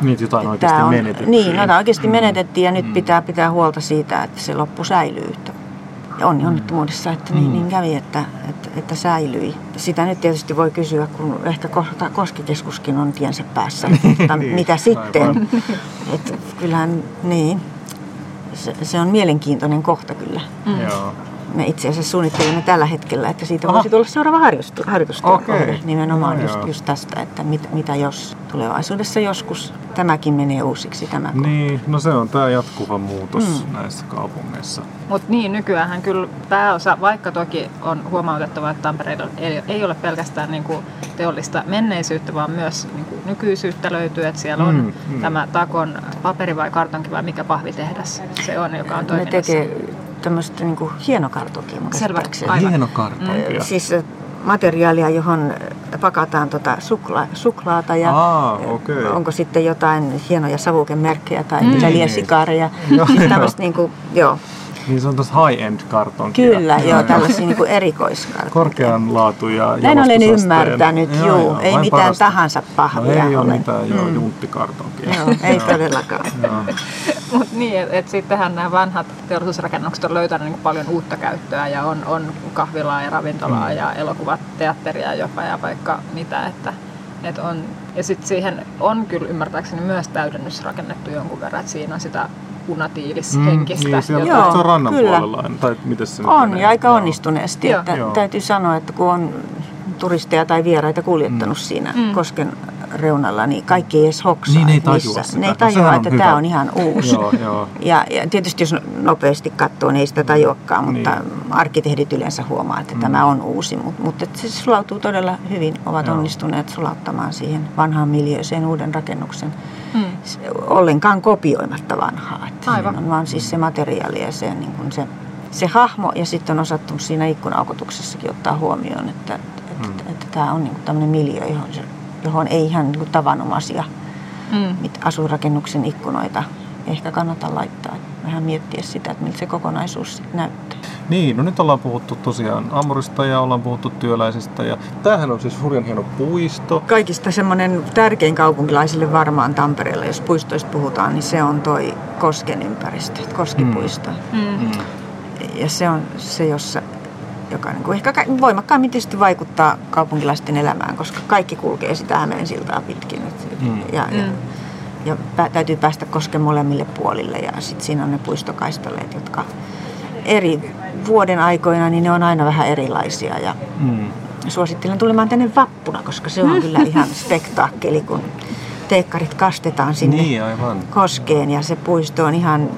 niitä jotain oikeasti menetettiin. Niin, jotain oikeasti menetettiin ja nyt pitää pitää huolta siitä, että se loppu säilyy. Ja onnettomuudessa, että niin kävi, että säilyi. Sitä nyt tietysti voi kysyä, kun ehkä Koskikeskuskin on tiensä päässä, mutta mitä sitten? Kyllähän niin, se on mielenkiintoinen kohta kyllä. Joo. Me itse asiassa suunnittelemme tällä hetkellä, että siitä voisi tulla seuraava harjoitustyökohde nimenomaan just tästä, että mitä jos tulevaisuudessa joskus tämäkin menee uusiksi. Niin, no se on tämä jatkuva muutos näissä kaupungeissa. Mutta niin, nykyäänhän kyllä pääosa, vaikka toki on huomautettava, että Tampereella ei ole pelkästään niinku teollista menneisyyttä, vaan myös niinku nykyisyyttä löytyy, että siellä on tämä Takon paperi- vai kartonki- vai mikä pahvitehdas se on, joka on toiminnassa. Tämmöistä niin kuin hienokartonkia. Hienokartonkia. Siis materiaalia, johon pakataan suklaata ja onko sitten jotain hienoja savukemerkkejä tai liesikareja. Siis tämmöistä niin kuin, Niin se on tuossa high-end kartonkia. Kyllä, joo, tällaisia niin kuin erikoiskartonkia. Korkeanlaatuja. Näin olen ymmärtänyt, juu. Ei mitään parasta. Tahansa pahvia no, ei ole mitään, joo, junttikartonkia. Joo, ei todellakaan. Mutta niin, että sittenhän nämä vanhat teollisuusrakennukset on löytänyt niin paljon uutta käyttöä ja on kahvilaa ja ravintolaa ja elokuvat, teatteria jopa ja vaikka mitä, että on. Ja sitten siihen on kyllä ymmärtääkseni myös täydennys rakennettu jonkun verran, että siinä on sitä punatiilishenkistä. Niin, sieltä joo, se on rannan kyllä. puolella, tai miten se on, menee? Ja aika onnistuneesti. Että täytyy sanoa, että kun on turisteja tai vieraita kuljettanut siinä kosken reunalla, niin kaikki ei edes hoksaa. Niin, ne ei tajua, että tämä on ihan uusi. Joo. Ja tietysti jos nopeasti katsoo, niin ei sitä tajuakaan, mutta arkkitehdit yleensä huomaa, että tämä on uusi. Mutta se sulautuu todella hyvin, ovat onnistuneet sulauttamaan siihen vanhaan miljööseen uuden rakennuksen. Ollenkaan kopioimatta vanhaa. Aivan. On vaan siis se materiaali ja se, niin kuin se hahmo, ja sitten on osattu siinä ikkunaukotuksessakin ottaa huomioon, että tämä on niin kuin tämmöinen miljö, johon ei ihan niin kuin tavanomaisia asuinrakennuksen ikkunoita ehkä kannata laittaa. Vähän miettiä sitä, että miltä se kokonaisuus näyttää. Niin, no nyt ollaan puhuttu tosiaan Amurista ja ollaan puhuttu Työläisestä. Ja tämähän on siis hurjan hieno puisto. Kaikista semmoinen tärkein kaupunkilaisille varmaan Tampereella, jos puistoista puhutaan, niin se on toi kosken ympäristö, Koskipuisto. Ja se on se, joka niin kuin ehkä voimakkaammin tietysti vaikuttaa kaupunkilaisten elämään, koska kaikki kulkee sitä Hämeen siltaa pitkin. Ja täytyy päästä kosken molemmille puolille ja sitten siinä on ne puistokaistaleet, jotka eri vuoden aikoina, niin ne on aina vähän erilaisia. Ja suosittelen tulemaan tänne vappuna, koska se on kyllä ihan spektaakkeli, kun teekkarit kastetaan sinne koskeen ja se puisto on ihan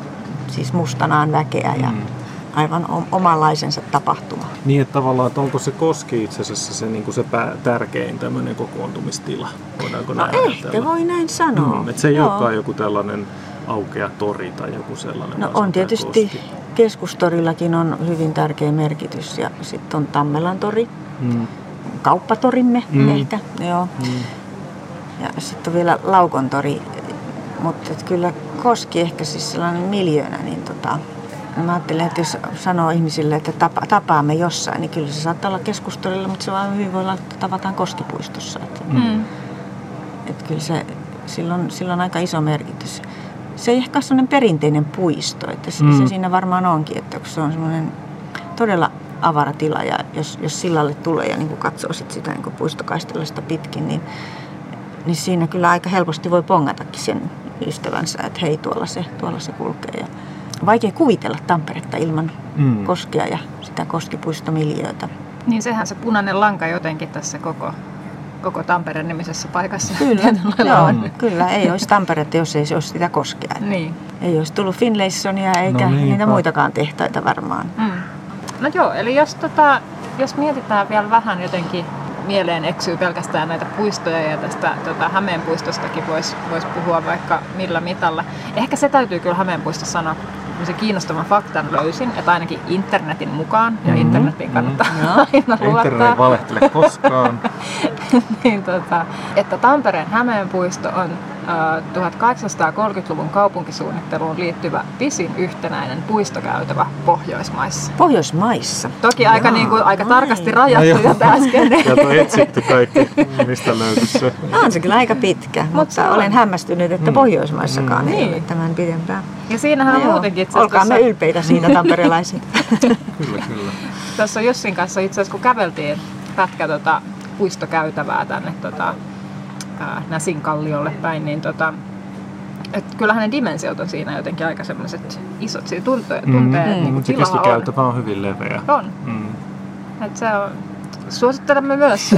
siis mustanaan väkeä ja aivan omanlaisensa tapahtuma. Niin, että tavallaan, että onko se koski itse asiassa se, niin kuin se tärkein tämmöinen kokoontumistila? Voidaanko näin ehkä ajatella? Voi näin sanoa. Että se ei olekaan joku tällainen aukea tori tai joku sellainen. No on tietysti, koski. Keskustorillakin on hyvin tärkeä merkitys ja sitten on Tammelantori, kauppatorimme meiltä. Joo. Ja sitten on vielä Laukon tori, mutta kyllä koski ehkä siis sellainen miljoona, niin mä ajattelen, että jos sanoo ihmisille, että tapaamme jossain, niin kyllä se saattaa olla Keskustorilla, mutta se vaan hyvin voi olla, että tavataan Koskipuistossa. Että kyllä sillä on aika iso merkitys. Se ei ehkä ole sellainen perinteinen puisto, että se siinä varmaan onkin, että se on semmoinen todella avara tila, ja jos sillalle tulee ja niin kun katsoo sit sitä niin kun puistokaistelasta pitkin, niin siinä kyllä aika helposti voi pongatakin sen ystävänsä, että hei, tuolla se kulkee. Ja vaikea kuvitella Tamperetta ilman koskea ja sitä koskipuistomiljöötä. Niin sehän se punainen lanka jotenkin tässä koko Tampereen nimisessä paikassa. Kyllä, ei olisi Tamperetta, jos ei se olisi sitä koskea. Niin. Ei olisi tullut Finlaysonia eikä niitä muitakaan tehtaita varmaan. No joo, eli jos mietitään vielä vähän jotenkin, mieleen eksyy pelkästään näitä puistoja ja tästä Hämeenpuistostakin vois puhua vaikka millä mitalla. Ehkä se täytyy kyllä Hämeenpuisto sanoa. Se kiinnostavan faktan löysin, että ainakin internetin mukaan, ja internetin kannattaa aina luottaa. Internet ei valehtele koskaan. Niin, että Tampereen Hämeenpuisto on 1830-luvun kaupunkisuunnitteluun liittyvä pisin yhtenäinen puistokäytävä Pohjoismaissa. Pohjoismaissa? Toki aika tarkasti rajattu jo äsken. Ja on etsitty kaikki, mistä löytyy se. On se kyllä aika pitkä, mutta olen hämmästynyt, että Pohjoismaissakaan ei ole tämän pidempään. Ja siinähän on muutenkin itse asiassa... Olkaamme ylpeitä siitä tamperelaiset. Kyllä. Tuossa Jussin kanssa itse asiassa, kun käveltiin pätkä puistokäytävää tänne Näsinkalliolle päin, niin kyllähän ne dimensiot on siinä jotenkin aika sellaiset isot. Siinä tuntee, että niin se keskikäytävä on hyvin leveä. On. Että se on... Suosittelemme myös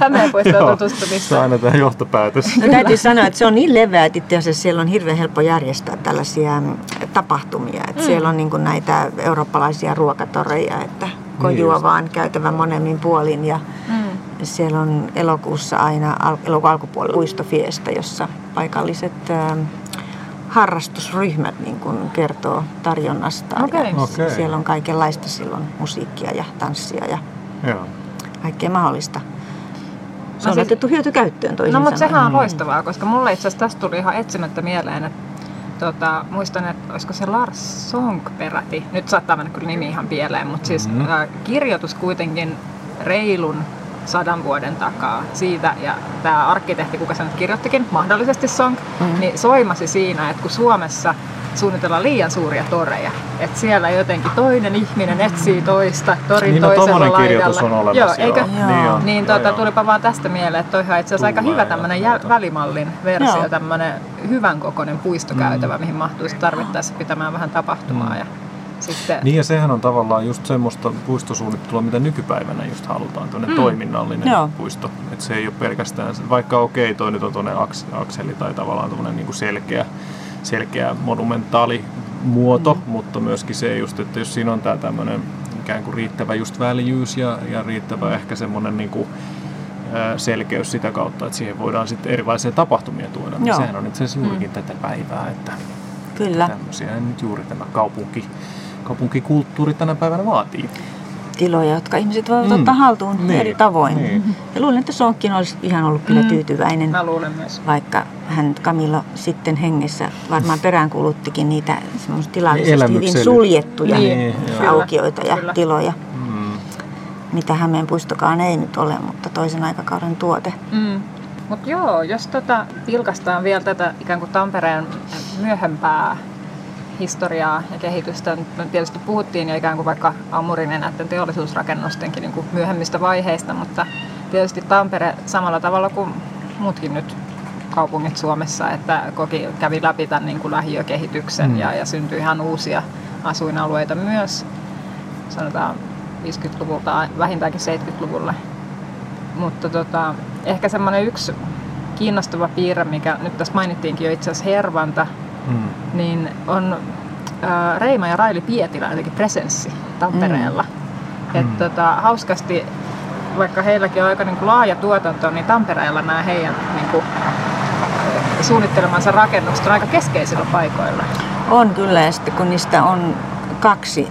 Hämeenpuistoon tutustumista. Se on aina tämä johtopäätös. No, täytyy sanoa, että se on niin leveä, että itse asiassa siellä on hirveän helppo järjestää tällaisia tapahtumia. Että siellä on niin kuin näitä eurooppalaisia ruokatoreja, että kojua vaan käytävän monemmin puolin. Ja siellä on elokuussa aina elokuun alkupuolella puistofiesta, jossa paikalliset harrastusryhmät niin kuin kertoo tarjonnastaan. Okay. Siellä on kaikenlaista silloin musiikkia ja tanssia ja... Joo. Kaikkea mahdollista. Se on otettu hyötykäyttöön toisin sanoen. No mutta sehän on loistavaa, koska mulle itse asiassa tästä tuli ihan etsimättä mieleen, että muistan, että olisiko se Lars Song peräti, nyt saattaa mennä kyllä nimi ihan pieleen, mutta siis kirjoitus kuitenkin reilun 100 vuoden takaa siitä, ja tämä arkkitehti, kuka sen nyt kirjoittikin, mahdollisesti Song, niin soimasi siinä, että kun Suomessa suunnitellaan liian suuria toreja, että siellä jotenkin toinen ihminen etsii toista torin toisella laidalla. Niin kirjoitus on olemassa. Joo, tulipa vaan tästä mieleen, että toihan itse asiassa aika hyvä tämmöinen välimallin versio, tämmöinen hyvän kokoinen puistokäytävä, mihin mahtuisi tarvittaessa pitämään vähän tapahtumaa. Ja sitten... Niin ja sehän on tavallaan just semmoista puistosuunnittelua, mitä nykypäivänä just halutaan, tuonne toiminnallinen puisto. Että se ei ole pelkästään, vaikka toi nyt on tuonne akseli tai tavallaan tuommoinen niinku selkeä monumentaali muoto, mutta myöskin se just, että jos siinä on tämä tämmöinen ikään kuin riittävä just väljyys ja riittävä ehkä semmoinen niinku selkeys sitä kautta, että siihen voidaan sitten erilaisia tapahtumia tuoda. Niin sehän on itse asiassa juurikin tätä päivää, että kyllä. Tämmöisiä nyt juuri tämä kaupunkikulttuuri tänä päivänä vaatii. Tiloja, jotka ihmiset voivat ottaa haltuun eri tavoin. Niin. Ja luulen, että Songkin olisi ihan ollut kyllä tyytyväinen. Mä luulen myös. Vaikka hän Camilla sitten hengessä varmaan peräänkuuluttikin niitä tilallisesti hyvin suljettuja aukioita ja kyllä. tiloja. Mitä Hämeenpuistokaan ei nyt ole, mutta toisen aikakauden tuote. Mutta joo, jos vilkaistaan vielä tätä ikään kuin Tampereen myöhempää historiaa ja kehitystä. Me tietysti puhuttiin jo ikään kuin vaikka Amurin ja näiden teollisuusrakennustenkin niin kuin myöhemmistä vaiheista, mutta tietysti Tampere samalla tavalla kuin muutkin nyt kaupungit Suomessa, että kävi läpi tämän niin kuin lähiökehityksen ja syntyi ihan uusia asuinalueita myös, sanotaan 50-luvulta, vähintäänkin 70-luvulle. Mutta ehkä semmoinen yksi kiinnostava piirre, mikä nyt tässä mainittiinkin jo itse asiassa Hervanta, niin on Reima ja Raili Pietilä jotenkin presenssi Tampereella. Että hauskasti, vaikka heilläkin on aika niin kuin laaja tuotanto, niin Tampereella nämä heidän niin kuin suunnittelemansa rakennukset on aika keskeisillä paikoilla. On kyllä, ja sitten kun niistä on 2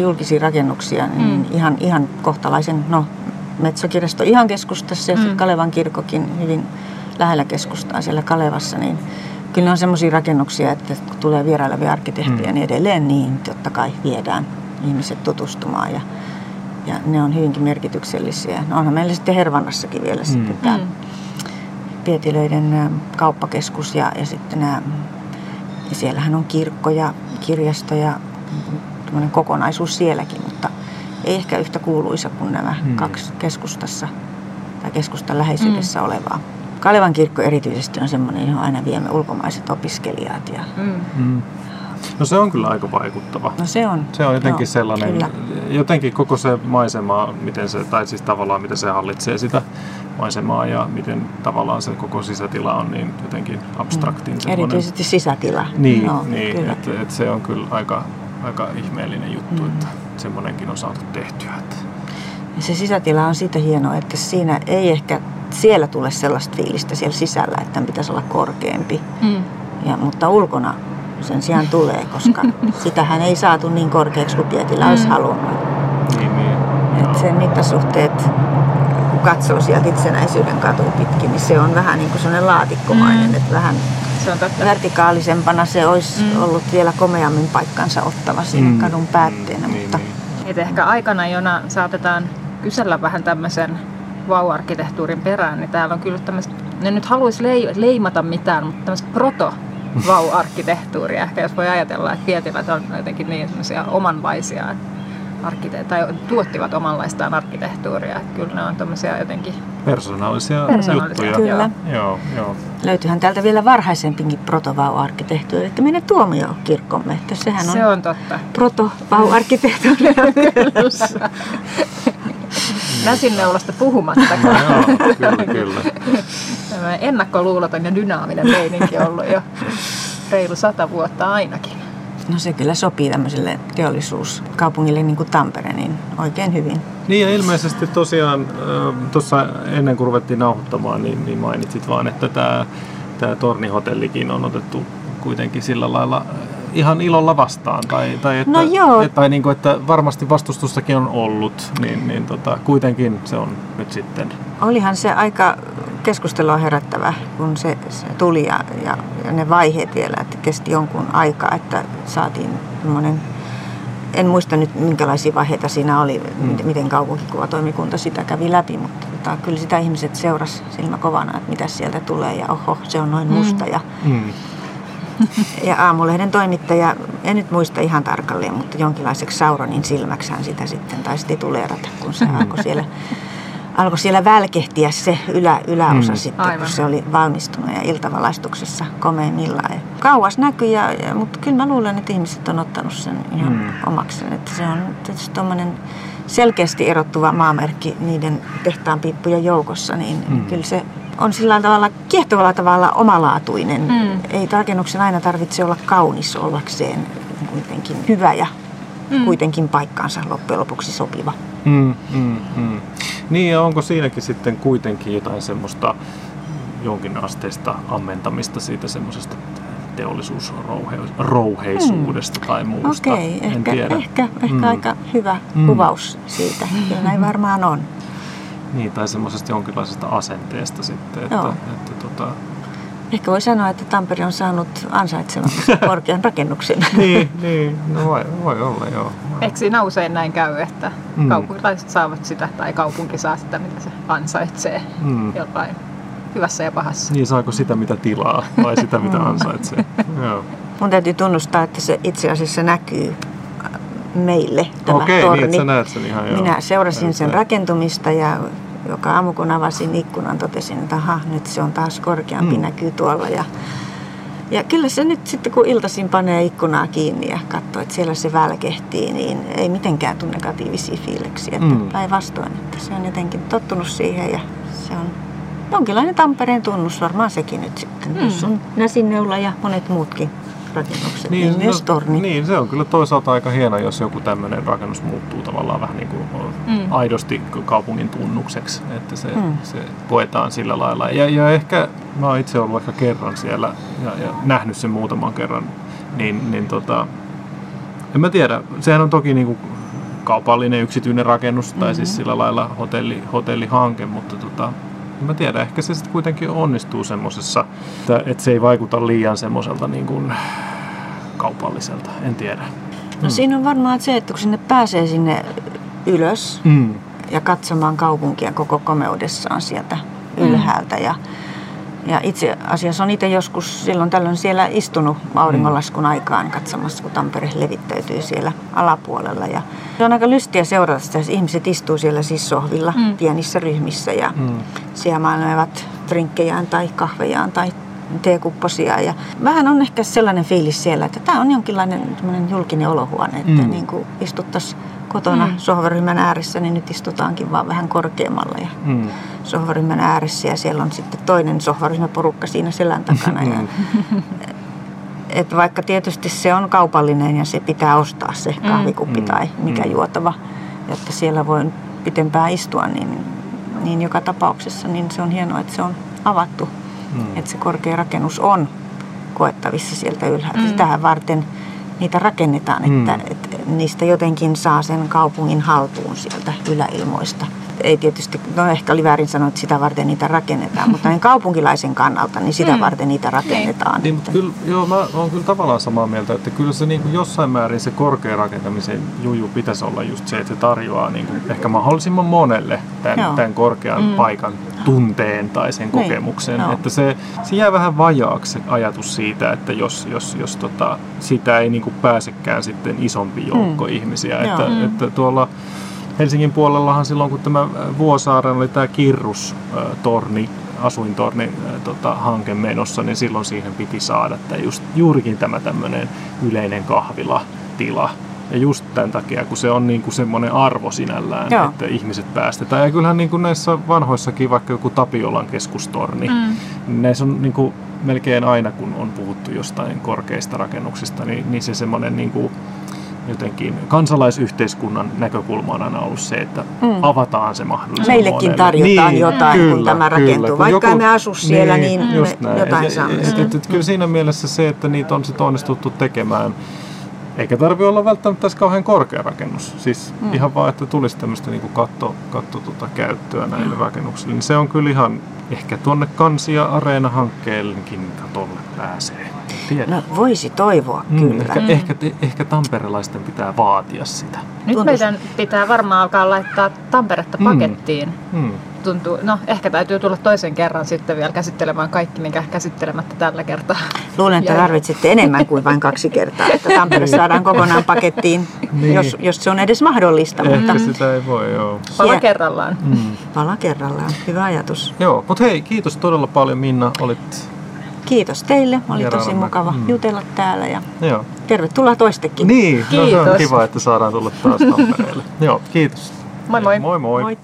julkisia rakennuksia, niin ihan kohtalaisen, Metsäkirjasto ihan keskustassa ja Kalevan kirkkokin hyvin lähellä keskustaa siellä Kalevassa, niin kyllä on semmoisia rakennuksia, että kun tulee vierailevia arkkitehtiä niin edelleen, niin totta kai viedään ihmiset tutustumaan ja ne on hyvinkin merkityksellisiä. No onhan meillä sitten Hervannassakin vielä sitten tämä Pietilöiden kauppakeskus ja sitten nämä, ja siellähän on kirkko ja kirjasto ja tämmöinen kokonaisuus sielläkin, mutta ei ehkä yhtä kuuluisa kuin nämä 2 keskustassa tai keskustan läheisyydessä olevaa. Kalevan kirkko erityisesti on semmoinen, johon aina viemme ulkomaiset opiskelijat. Ja... No se on kyllä aika vaikuttava. No se on. Se on jotenkin sellainen, kyllä. Jotenkin koko se maisema, miten se, tai siis tavallaan miten se hallitsee sitä maisemaa ja miten tavallaan se koko sisätila on niin jotenkin abstraktin sellainen. Erityisesti sisätila. Niin, no, niin että se on kyllä aika ihmeellinen juttu, että semmoinenkin on saatu tehtyä. Että... Se sisätila on siitä hienoa, että siinä ei ehkä siellä tulee sellaista fiilistä siellä sisällä, että tämän pitäisi olla korkeampi. Mutta ulkona sen sijaan tulee, koska sitähän ei saatu niin korkeaksi kuin Pietilä olisi halunnut. Et sen mittasuhteet, kun katsoo sieltä Itsenäisyyden katua pitkin, niin se on vähän niin kuin sellainen laatikkomainen. Että vähän se on vertikaalisempana se olisi ollut vielä komeammin paikkansa ottava siinä kadun päätteenä. Mutta... Et ehkä aikana, jona saatetaan kysellä vähän tämmöisen vau-arkkitehtuurin perään, niin täällä on kyllä tämmöistä, ne nyt haluaisi leimata mitään, mutta tämmöistä proto-vau-arkkitehtuuria. Ehkä jos voi ajatella, että Pietilät on jotenkin niin semmoisia omanlaisia tai tuottivat omanlaistaan arkkitehtuuria. Että kyllä ne on tämmöisiä jotenkin... Persoonallisia juttuja. Kyllä. Joo. Löytyyhän täältä vielä varhaisempinkin proto-vau-arkkitehtuuri, että meidän tuomiokirkkomme, että sehän on... Se on totta. Proto-vau-arkkitehtuuria. Kyllä. Näsinneulasta puhumattakaan. Kyllä. Tämä ennakkoluuloton ja dynaaminen meininki on ollut jo reilu 100 vuotta ainakin. No se kyllä sopii tämmöiselle teollisuuskaupungille niin kuin Tampere, niin oikein hyvin. Niin ja ilmeisesti tosiaan, tuossa ennen kuin ruvettiin nauhoittamaan, niin mainitsit vaan, että tämä tornihotellikin on otettu kuitenkin sillä lailla ihan ilolla vastaan tai että, no joo. Tai niin kuin, että varmasti vastustustakin on ollut, niin kuitenkin se on nyt sitten. Olihan se aika keskustelua herättävä, kun se tuli ja ne vaiheet vielä, että kesti jonkun aikaa, että saatiin semmoinen. En muista nyt minkälaisia vaiheita siinä oli, miten kaupunkikuvatoimikunta sitä kävi läpi, mutta kyllä sitä ihmiset seurasi silmä kovana, että mitä sieltä tulee ja oho, se on noin musta. Ja Aamulehden toimittaja, en nyt muista ihan tarkalleen, mutta jonkinlaiseksi Sauronin silmäksään sitä sitten taisi tuleerata, kun se alkoi siellä välkehtiä se yläosa sitten, aivan. Kun se oli valmistunut ja iltavalaistuksessa komeimmillaan. Kauas näkyi, mutta kyllä mä luulen, että ihmiset on ottanut sen ihan omakseen. Että se on tietysti tommoinen selkeästi erottuva maamerkki niiden tehtaanpiippujen joukossa, niin kyllä se on sillä tavalla kiehtovalla tavalla omalaatuinen. Ei rakennuksen aina tarvitse olla kaunis ollakseen kuitenkin hyvä ja kuitenkin paikkaansa loppujen lopuksi sopiva. Niin, ja onko siinäkin sitten kuitenkin jotain semmoista jonkin asteista ammentamista siitä semmoisesta teollisuusrouheisuudesta tai muusta? Okei, en tiedä. Ehkä aika hyvä kuvaus siitä, kyllä näin varmaan on. Niin, tai semmoisesta jonkinlaisesta asenteesta sitten, että ehkä voi sanoa, että Tampere on saanut ansaitsemansa korkean rakennuksen. niin, no voi olla, joo. Eikö siinä usein näin käy, että kaupunkilaiset saavat sitä, tai kaupunki saa sitä, mitä se ansaitsee jollain hyvässä ja pahassa. Niin, saako sitä, mitä tilaa, vai sitä, mitä ansaitsee. Joo. Mun täytyy tunnustaa, että se itse asiassa näkyy meille, tämä torni. Niin, että sä näet sen ihan, joo. Minä seurasin sen rakentumista ja joka aamu, kun avasin ikkunan, totesin, että nyt se on taas korkeampi, näkyy tuolla. Ja kyllä se nyt sitten, kun iltaisin panee ikkunaa kiinni ja katsoo, että siellä se välkehtii, niin ei mitenkään tule negatiivisia fiiliksiä. Päinvastoin, että se on jotenkin tottunut siihen ja se on jonkinlainen Tampereen tunnus varmaan sekin nyt sitten. Tuossa on Näsinneula ja monet muutkin rakennukset, niin myös torni. Niin, se on kyllä toisaalta aika hieno, jos joku tämmöinen rakennus muuttuu tavallaan vähän niin kuin aidosti kaupungin tunnukseksi, että se koetaan sillä lailla. Ja ehkä, mä oon itse ollut ehkä kerran siellä ja nähnyt sen muutaman kerran, niin en mä tiedä, sehän on toki niin kuin kaupallinen yksityinen rakennus, tai siis sillä lailla hotellihanke, mutta mä tiedän, ehkä se sitten kuitenkin onnistuu semmosessa, että se ei vaikuta liian semmoiselta niin kuin kaupalliselta, en tiedä. No siinä on varmaan se, että kun sinne pääsee sinne ylös ja katsomaan kaupunkia koko komeudessaan sieltä ylhäältä. Ja itse asiassa on itse joskus silloin tällöin siellä istunut auringonlaskun aikaan katsomassa, kun Tampere levittäytyy siellä alapuolella. Ja se on aika lystiä seurata sitä. Ihmiset istuu siellä siis sohvilla pienissä ryhmissä ja siellä mailevat drinkkejään tai kahvejaan tai teekupposia. Ja vähän on ehkä sellainen fiilis siellä, että tämä on jonkinlainen julkinen olohuone, että niin kuin istuttaisiin kotona sohvaryhmän ääressä, niin nyt istutaankin vaan vähän korkeammalla ja sohvaryhmän ääressä ja siellä on sitten toinen sohvaryhmäporukka siinä selän takana. Et vaikka tietysti se on kaupallinen ja se pitää ostaa se kahvikuppi tai mikä juotava, jotta siellä voi pitempään istua, niin joka tapauksessa niin se on hienoa, että se on avattu, että se korkea rakennus on koettavissa sieltä ylhäältä. Tähän varten niitä rakennetaan, että niistä jotenkin saa sen kaupungin haltuun sieltä yläilmoista. Ei tietysti, ehkä oli väärin sanoa, että sitä varten niitä rakennetaan, mutta niin kaupunkilaisen kannalta, niin sitä varten niitä rakennetaan. Niin, mutta kyllä, joo, mä oon kyllä tavallaan samaa mieltä, että kyllä se niin kuin jossain määrin se korkean rakentamisen juju pitäisi olla just se, että se tarjoaa niin kuin ehkä mahdollisimman monelle tämän korkean paikan tunteen tai sen kokemuksen. No. Että se jää vähän vajaaksi se ajatus siitä, että jos sitä ei niin kuin pääsekään sitten isompi joukko ihmisiä. Että tuolla Helsingin puolellahan silloin, kun tämä Vuosaaren oli tämä Kirrustorni, asuintorni hanke menossa, niin silloin siihen piti saada juurikin tämä tämmöinen yleinen kahvilatila. Ja just tämän takia, kun se on niin kuin semmoinen arvo sinällään, että ihmiset päästetään. Ja kyllähän niin kuin näissä vanhoissakin, vaikka joku Tapiolan keskustorni, niin näissä on niin kuin melkein aina, kun on puhuttu jostain korkeista rakennuksista, niin se semmoinen niin kuin jotenkin kansalaisyhteiskunnan näkökulma on aina ollut se, että avataan se mahdollisuus. Meillekin tarjotaan jotain, kun tämä rakentuu. Vaikka me asu siellä, niin jotain saamme. Kyllä siinä mielessä se, että niitä on sitten onnistuttu tekemään. Eikä tarvitse olla välttämättä tässä kauhean korkea rakennus. Siis ihan vaan, että tulisi tämmöistä niin kattokäyttöä näille rakennuksille. Niin se on kyllä ihan, ehkä tuonne kansi- ja areena-hankkeellekin katolle pääsee. No, voisi toivoa kyllä. Ehkä tamperelaisten pitää vaatia sitä. Nyt meidän pitää varmaan alkaa laittaa Tamperetta pakettiin. Tuntuu, no ehkä täytyy tulla toisen kerran sitten vielä käsittelemään kaikki, minkä käsittelemättä tällä kertaa. Luulen, että tarvitsette enemmän kuin vain 2 kertaa, että Tampere saadaan kokonaan pakettiin, jos se on edes mahdollista. Mutta sitä ei voi, joo. Pala kerrallaan. Pala kerrallaan, hyvä ajatus. Joo, mutta hei, kiitos todella paljon Minna, olit... Kiitos teille, oli tosi mukava jutella täällä ja tervetuloa toistekin. Niin, no, se on kiva, että saadaan tulla taas Tampereelle. Joo, kiitos. Moi moi. Moi moi. Moi.